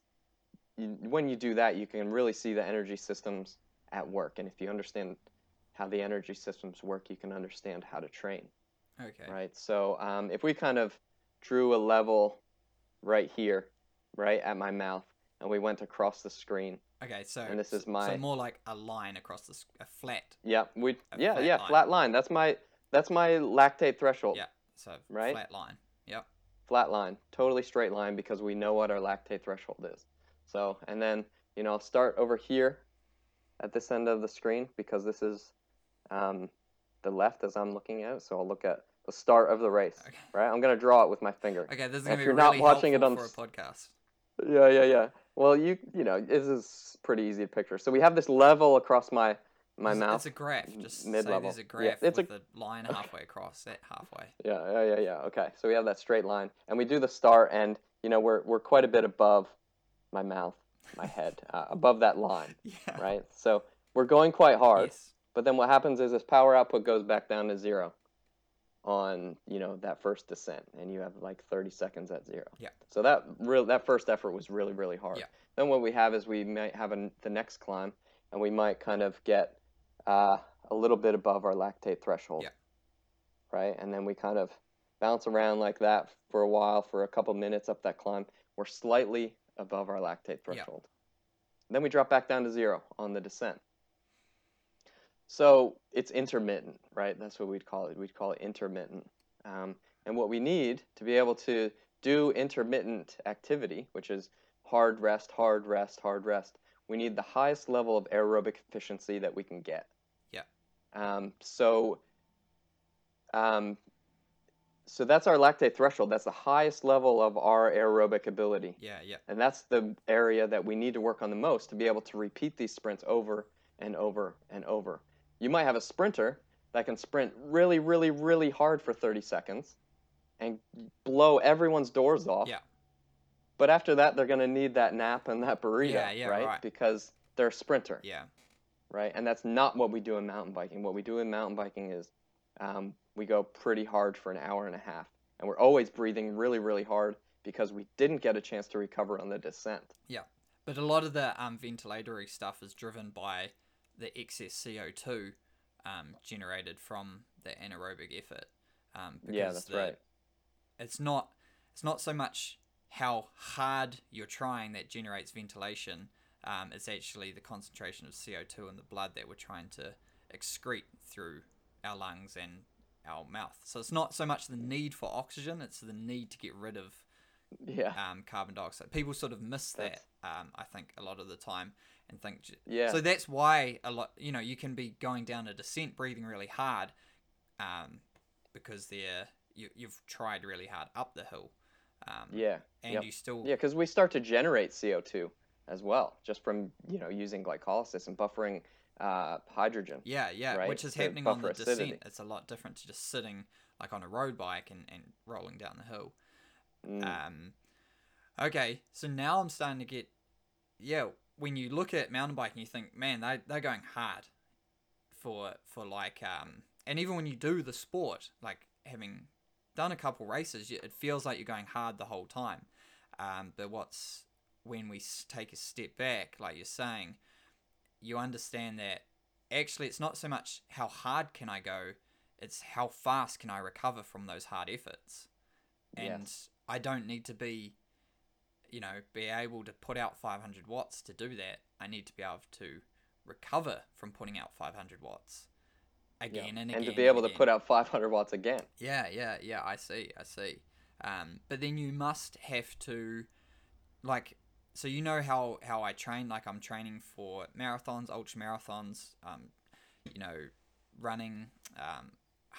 when you do that, you can really see the energy systems at work. And if you understand how the energy systems work, you can understand how to train. Okay. Right. So, if we kind of drew a level right here, right at my mouth, and we went across the screen. Okay, so and this is so more like a line across a flat. Yeah, flat line. That's my lactate threshold. Yeah, so right? Flat line. Yep. Flat line, totally straight line, because we know what our lactate threshold is. So, and then I'll start over here, at this end of the screen, because this is, the left as I'm looking at it. So I'll look at the start of the race. Okay. Right, I'm gonna draw it with my finger. Okay, this is gonna be really helpful for a podcast. Yeah. Well, you know, this is pretty easy to picture. So we have this level across my mouth. It's a graph. Just mid-level. Say there's a graph with a line halfway across that halfway. Yeah. Okay, so we have that straight line, and we do the start, and we're quite a bit above my mouth, my head, above that line, right? So we're going quite hard, but then what happens is this power output goes back down to zero on that first descent, and you have like 30 seconds at zero. So that first effort was really, really hard. Then what we have is we might have the next climb, and we might kind of get a little bit above our lactate threshold, right? And then we kind of bounce around like that for a while, for a couple minutes up that climb. We're slightly above our lactate threshold. Then we drop back down to zero on the descent. So it's intermittent, right? That's what we'd call it. We'd call it intermittent. And what we need to be able to do intermittent activity, which is hard rest, hard rest, hard rest, we need the highest level of aerobic efficiency that we can get. So that's our lactate threshold. That's the highest level of our aerobic ability. And that's the area that we need to work on the most to be able to repeat these sprints over and over and over. You might have a sprinter that can sprint really, really, really hard for 30 seconds and blow everyone's doors off. But after that, they're going to need that nap and that burrito, right? Because they're a sprinter. Right? And that's not what we do in mountain biking. What we do in mountain biking is we go pretty hard for an hour and a half. And we're always breathing really, really hard because we didn't get a chance to recover on the descent. But a lot of the ventilatory stuff is driven by the excess CO2 generated from the anaerobic effort. Right. It's not so much how hard you're trying that generates ventilation. It's actually the concentration of CO2 in the blood that we're trying to excrete through our lungs and our mouth. So it's not so much the need for oxygen, it's the need to get rid of carbon dioxide. People sort of miss that, I think, a lot of the time. And think, so that's why a lot, you can be going down a descent breathing really hard, because you've tried really hard up the hill, you still because we start to generate CO2 as well, just from using glycolysis and buffering hydrogen, right? Which is happening on the descent. Acidity. It's a lot different to just sitting like on a road bike and rolling down the hill. Okay, so now I'm starting to get when you look at mountain biking, you think, man, they're going hard for like, and even when you do the sport, like having done a couple races, it feels like you're going hard the whole time. But when we take a step back, like you're saying, you understand that actually it's not so much how hard can I go, it's how fast can I recover from those hard efforts. And I don't need to be able to put out 500 watts to do that. I need to be able to recover from putting out 500 watts again and again. And to be able to put out 500 watts again. Yeah. I see. But then you must have to, like, so how I train, like I'm training for marathons, ultra marathons, running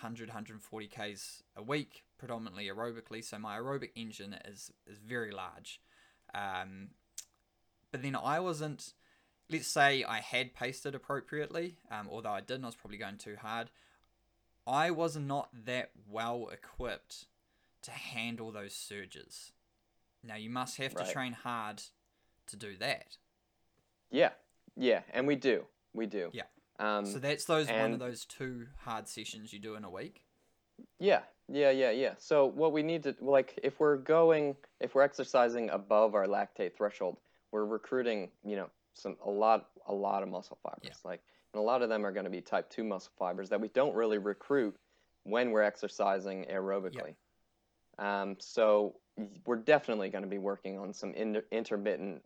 100, 140 Ks a week, predominantly aerobically. So my aerobic engine is very large. But then I wasn't, let's say I had paced it appropriately, although I didn't, I was probably going too hard. I was not that well equipped to handle those surges. Now you must have to train hard to do that. Yeah, and we do. Yeah. So that's one of those two hard sessions you do in a week. Yeah. So what we need to, if we're exercising above our lactate threshold, we're recruiting, a lot of muscle fibers. Yeah. And a lot of them are going to be type 2 muscle fibers that we don't really recruit when we're exercising aerobically. Yep. So we're definitely going to be working on some intermittent,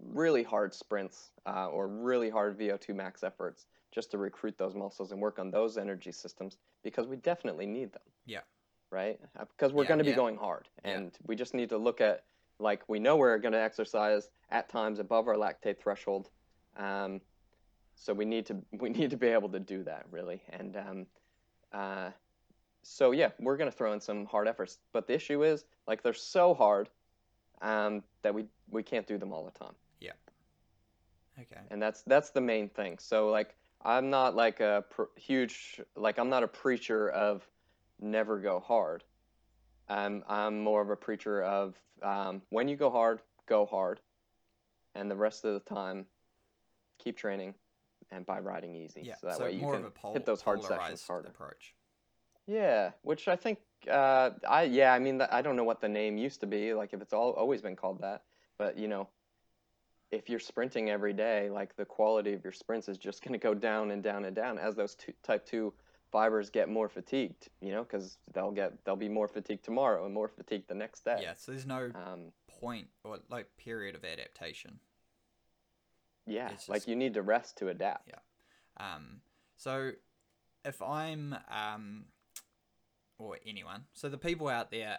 really hard sprints or really hard VO2 max efforts just to recruit those muscles and work on those energy systems, because we definitely need them. Yeah. Right? Because we're going to be going hard. And we just need to look at, we know we're going to exercise at times above our lactate threshold. So we need to be able to do that, really. And we're going to throw in some hard efforts. But the issue is, they're so hard that we can't do them all the time. Yeah. Okay. And that's the main thing. So, I'm not, I'm not a preacher of never go hard. I'm more of a preacher of when you go hard, and the rest of the time, keep training. And by riding easy, so that way you can hit those hard sections harder. Approach. Yeah, which I think, I don't know what the name used to be, if it's always been called that, but if you're sprinting every day, the quality of your sprints is just going to go down and down and down as those type 2 fibers get more fatigued, because they'll be more fatigued tomorrow and more fatigued the next day. Yeah, so there's no point or period of adaptation. Yeah, just, you need to rest to adapt. Yeah. So if I'm or anyone, so the people out there,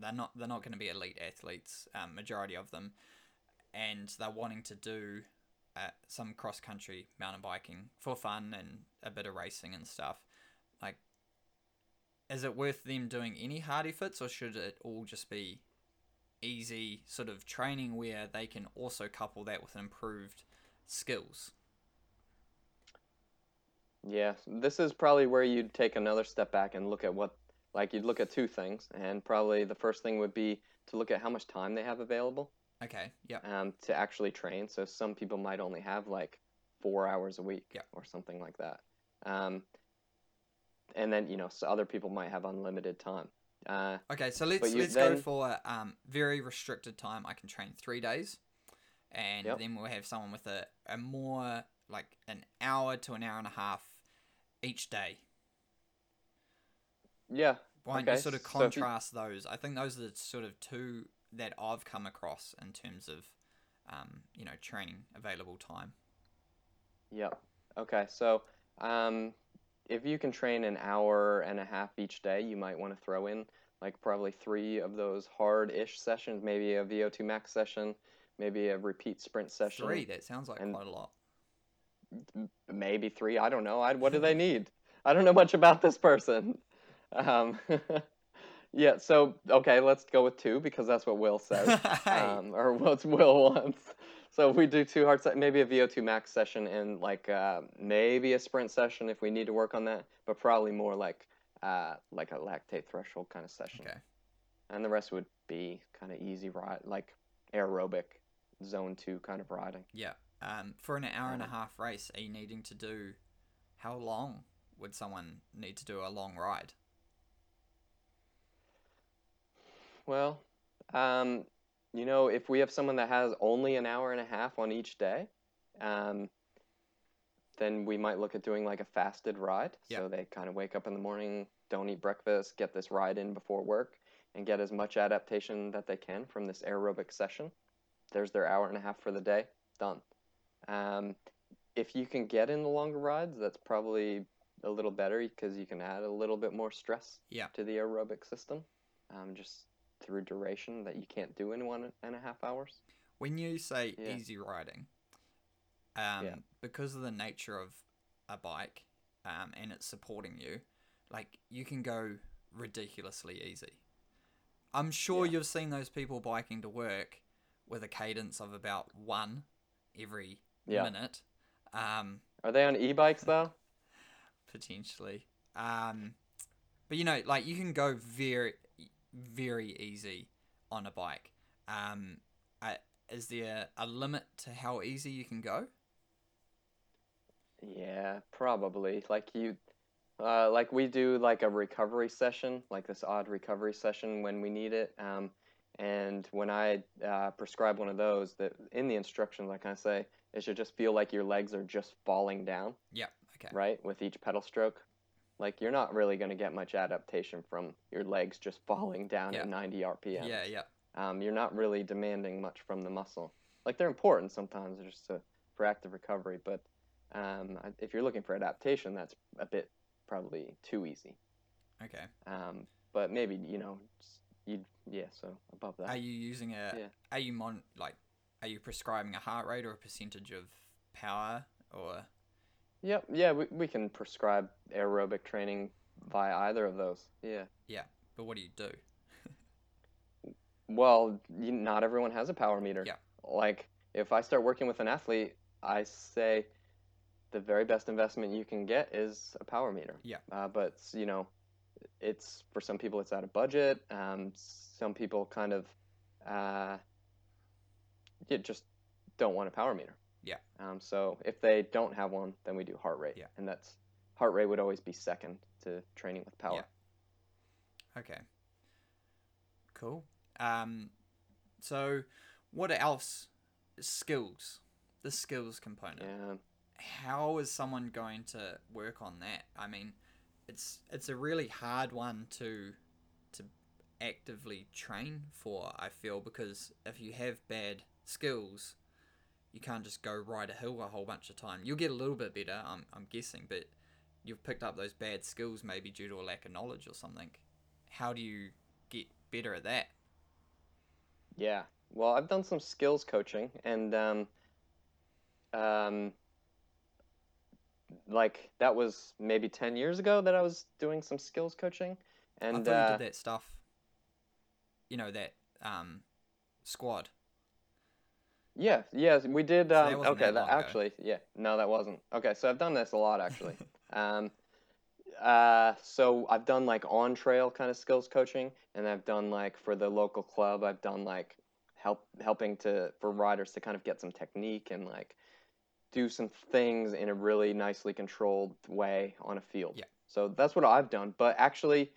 they're not going to be elite athletes, majority of them, and they're wanting to do some cross country mountain biking for fun and a bit of racing and stuff. Is it worth them doing any hard efforts, or should it all just be easy sort of training where they can also couple that with improved skills? Yeah, this is probably where you'd take another step back and look at you'd look at two things, and probably the first thing would be to look at how much time they have available. Okay, yeah. To actually train. So some people might only have 4 hours a week or something like that. And then, so other people might have unlimited time. Okay, so let's go for very restricted time. I can train 3 days, and then we'll have someone with a more an hour to an hour and a half each day. Yeah. Why don't you sort of contrast those? I think those are the sort of two that I've come across in terms of, training available time. Yeah. Okay. So, if you can train an hour and a half each day, you might want to throw in probably 3 of those hard-ish sessions, maybe a VO2 max session, maybe a repeat sprint session. 3, that sounds quite a lot. Maybe 3, I don't know. What do they need? I don't know much about this person. Let's go with 2, because that's what Will says, or what Will wants. So if we do 2 hard sets, maybe a VO2 max session and maybe a sprint session if we need to work on that, but probably more a lactate threshold kind of session. Okay. And the rest would be kind of easy ride, aerobic zone 2 kind of riding. Yeah. For an hour and a half race, are you needing to do, how long would someone need to do a long ride? Well, if we have someone that has only an hour and a half on each day, then we might look at doing a fasted ride. Yep. So they kind of wake up in the morning, don't eat breakfast, get this ride in before work, and get as much adaptation that they can from this aerobic session. There's their hour and a half for the day. Done. If you can get in the longer rides, that's probably a little better, because you can add a little bit more stress to the aerobic system, just through duration that you can't do in 1.5 hours. When you say easy riding, because of the nature of a bike, and it's supporting you, like you can go ridiculously easy. I'm sure you've seen those people biking to work with a cadence of about one every minute. Are they on e-bikes though? Potentially. But you know, like you can go very, very easy on a bike. Is there a limit to how easy you can go? Yeah, probably. Like you, like we do like a recovery session, like this odd recovery session when we need it. And when I prescribe one of those, that in the instructions, like I say, it should just feel like your legs are just falling down. Yeah. Okay. Right, with each pedal stroke, like you're not really going to get much adaptation from your legs just falling down at 90 RPM. Yeah. Yeah. You're not really demanding much from the muscle. Like they're important sometimes just to, for active recovery, but if you're looking for adaptation, that's a bit probably too easy. Okay. But maybe, you know, so above that. Are you using are you prescribing a heart rate or a percentage of power or? Yep. Yeah, we can prescribe aerobic training via either of those. Yeah. Yeah, but what do you do? Well, not everyone has a power meter. Yeah. Like, if I start working with an athlete, I say the very best investment you can get is a power meter. Yeah. But, you know, it's for some people it's out of budget. Some people kind of just don't want a power meter. Yeah. So if they don't have one, then we do heart rate. Yeah. And that's heart rate would always be second to training with power. Yeah. Okay. Cool. So what else? Skills, the skills component. Yeah. How is someone going to work on that? I mean, it's a really hard one to actively train for, I feel, because if you have bad skills, you can't just go ride a hill a whole bunch of time. You'll get a little bit better, I'm guessing, but you've picked up those bad skills maybe due to a lack of knowledge or something. How do you get better at that? Yeah, well, I've done some skills coaching, and like that was maybe 10 years ago that I was doing some skills coaching. And I thought you did that stuff, you know, that squad. Yeah, yes, we did. So okay, that actually, yeah, no, that wasn't. Okay, so I've done this a lot actually. So I've done like on trail kind of skills coaching, and I've done like for the local club, I've done like helping for riders to kind of get some technique and like do some things in a really nicely controlled way on a field. Yeah. So that's what I've done. But actually,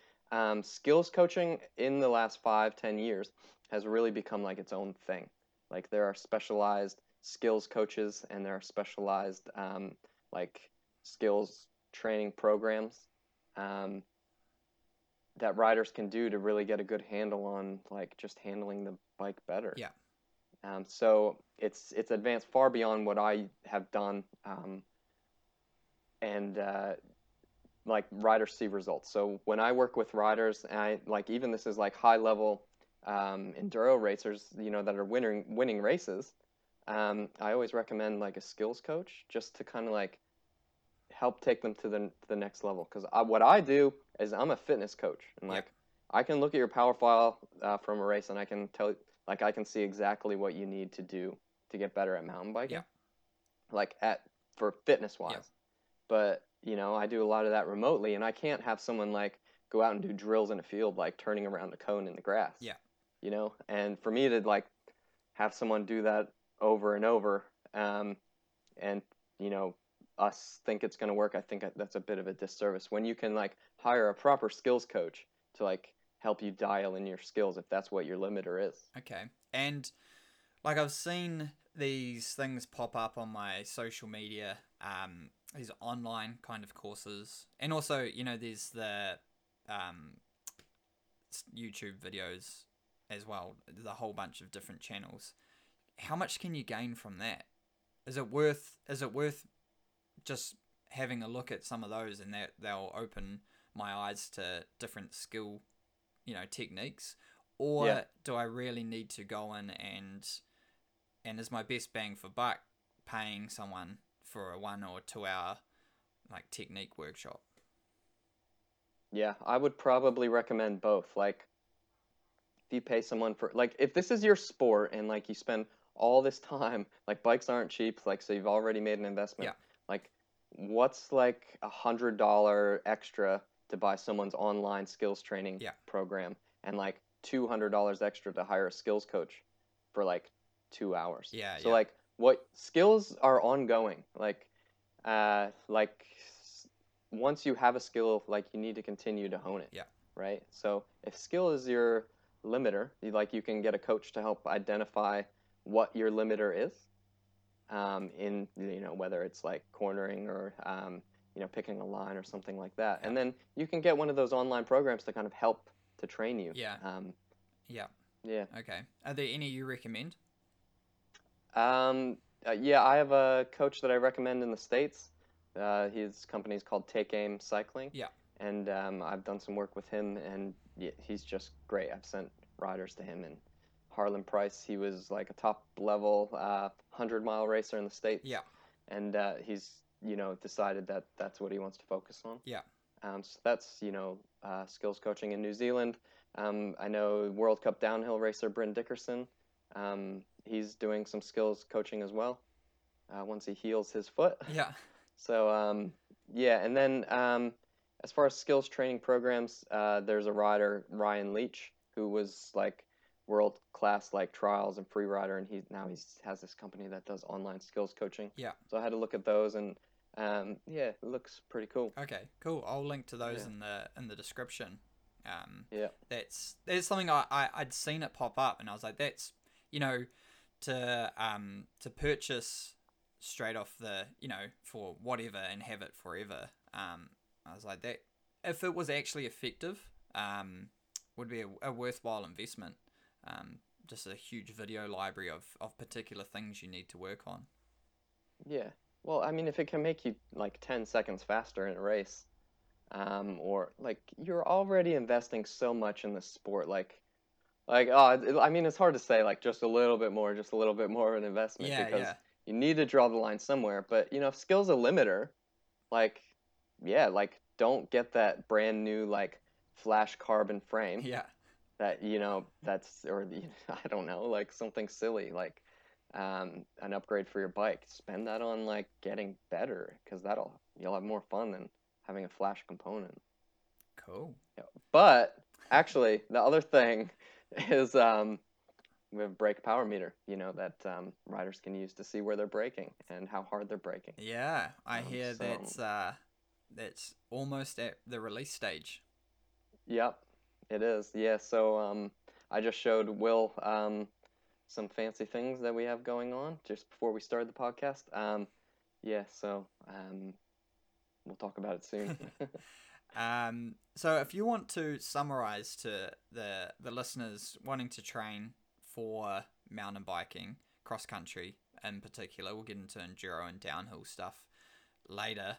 skills coaching in the last 5-10 years has really become like its own thing. Like there are specialized skills coaches, and there are specialized like skills training programs that riders can do to really get a good handle on like just handling the bike better. Yeah. So it's advanced far beyond what I have done, and like riders see results. So when I work with riders, and I like even this is like high level enduro racers, you know, that are winning races. I always recommend like a skills coach just to kind of like help take them to the next level. Because what I do is I'm a fitness coach, and like I can look at your power file from a race, and I can tell, like I can see exactly what you need to do to get better at mountain biking, like for fitness wise. Yeah. But you know, I do a lot of that remotely, and I can't have someone like go out and do drills in a field, like turning around a cone in the grass. Yeah, you know, and for me to like have someone do that over and over, and you know, us think it's going to work, I think that's a bit of a disservice when you can like hire a proper skills coach to like help you dial in your skills if that's what your limiter is. Okay. And like I've seen these things pop up on my social media, these online kind of courses, and also, you know, there's the YouTube videos as well. There's a whole bunch of different channels. How much can you gain from that? Is it worth just having a look at some of those, and that they'll open my eyes to different skill, you know, techniques? Or do I really need to go in and is my best bang for buck paying someone for a 1 or 2 hour like technique workshop? Yeah, I would probably recommend both. Like, if you pay someone for, like, if this is your sport and, like, you spend all this time, like, bikes aren't cheap, like, so you've already made an investment. Yeah. Like, what's, like, $100 extra to buy someone's online skills training program and, like, $200 extra to hire a skills coach for, like, 2 hours? Yeah. So, like, what skills are ongoing? Like, once you have a skill, like, you need to continue to hone it. Yeah. Right? So if skill is your limiter, like, you can get a coach to help identify what your limiter is, in, you know, whether it's like cornering or, you know, picking a line or something like that. Yeah. And then you can get one of those online programs to kind of help to train you. Yeah. Yeah. Okay. Are there any you recommend? Yeah, I have a coach that I recommend in the States. His company's called Take Aim Cycling. Yeah. And I've done some work with him, and he's just great. I've sent riders to him, and Harlan Price, he was like a top-level 100-mile racer in the States. Yeah. And he's, you know, decided that that's what he wants to focus on. Yeah. So that's, you know, skills coaching in New Zealand. I know World Cup downhill racer Bryn Dickerson. He's doing some skills coaching as well once he heals his foot. Yeah. So, yeah, and then as far as skills training programs, there's a rider, Ryan Leach, who was like world-class, like, trials and free rider, and now he has this company that does online skills coaching. Yeah. So I had a look at those, and yeah, it looks pretty cool. Okay, cool. I'll link to those in the description. Yeah. That's something I'd seen it pop up, and I was like, that's, you know, to purchase straight off the, you know, for whatever and have it forever. I was like, that if it was actually effective, would be a worthwhile investment. Just a huge video library of particular things you need to work on. Yeah. Well, I mean, if it can make you like 10 seconds faster in a race, or like, you're already investing so much in the sport, like, oh, I mean, it's hard to say, like, just a little bit more of an investment, because you need to draw the line somewhere. But, you know, if skill's a limiter, like, yeah, like, don't get that brand new, like, flash carbon frame. Yeah. That, you know, that's, or, you know, I don't know, like, something silly, like, an upgrade for your bike. Spend that on, like, getting better, because you'll have more fun than having a flash component. Cool. But, actually, the other thing is, we have a brake power meter, you know, that riders can use to see where they're braking and how hard they're braking. Yeah, I hear so, that's almost at the release stage. Yep, it is. Yeah, so I just showed Will some fancy things that we have going on just before we started the podcast. Yeah, so we'll talk about it soon. So if you want to summarize to the listeners wanting to train for mountain biking, cross country in particular, we'll get into enduro and downhill stuff later.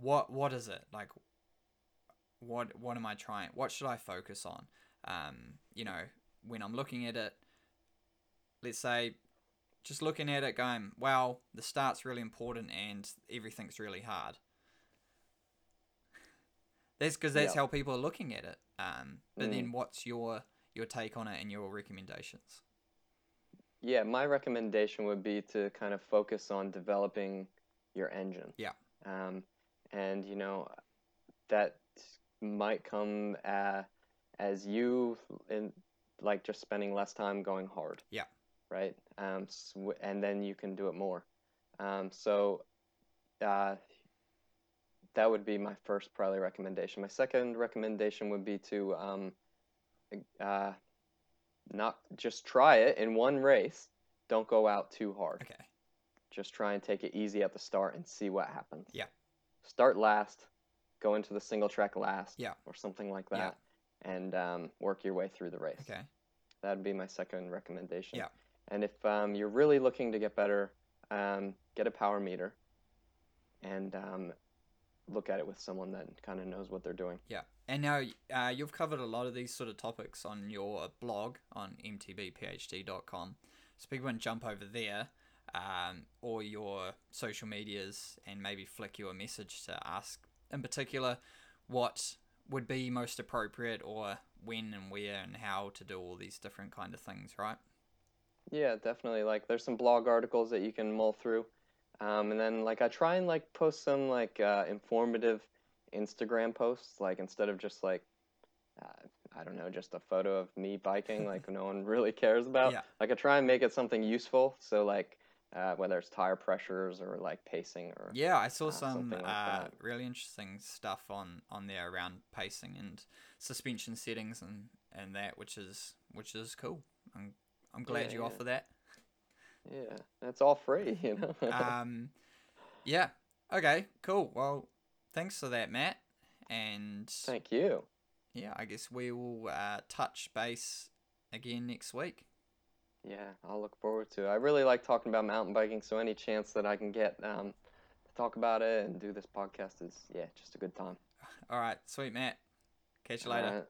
What is it like? What am I trying? What should I focus on? You know, when I'm looking at it, let's say, just looking at it, going, wow, the start's really important and everything's really hard. That's because that's how people are looking at it. But then, what's your take on it and your recommendations? Yeah, my recommendation would be to kind of focus on developing your engine. Yeah. And, you know, that might come as you, in, like, just spending less time going hard. Yeah. Right? And then you can do it more. So that would be my first probably recommendation. My second recommendation would be to... not just try it in one race. Don't go out too hard. Okay. Just try and take it easy at the start and see what happens. Yeah. Start last, go into the single track last. Yeah. Or something like that, and work your way through the race. Okay. That'd be my second recommendation. Yeah. And if you're really looking to get better, get a power meter, and look at it with someone that kind of knows what they're doing. Yeah. And now you've covered a lot of these sort of topics on your blog on mtbphd.com. So people can jump over there, or your social medias, and maybe flick you a message to ask in particular what would be most appropriate, or when and where and how to do all these different kind of things, right? Yeah, definitely. Like, there's some blog articles that you can mull through. And then, like, I try and, like, post some, like, informative Instagram posts. Like, instead of just, like, I don't know, just a photo of me biking, like, no one really cares about. Yeah. Like, I try and make it something useful. So, like, whether it's tire pressures or, like, pacing or... Yeah, I saw some like really interesting stuff on there around pacing and suspension settings and that, which is cool. I'm glad you offer that. Yeah, that's all free, you know. Yeah. Okay, cool. Well, thanks for that, Matt. And thank you. Yeah, I guess we will touch base again next week. Yeah, I'll look forward to it. I really like talking about mountain biking, so any chance that I can get to talk about it and do this podcast is just a good time. All right, sweet, Matt. Catch you later.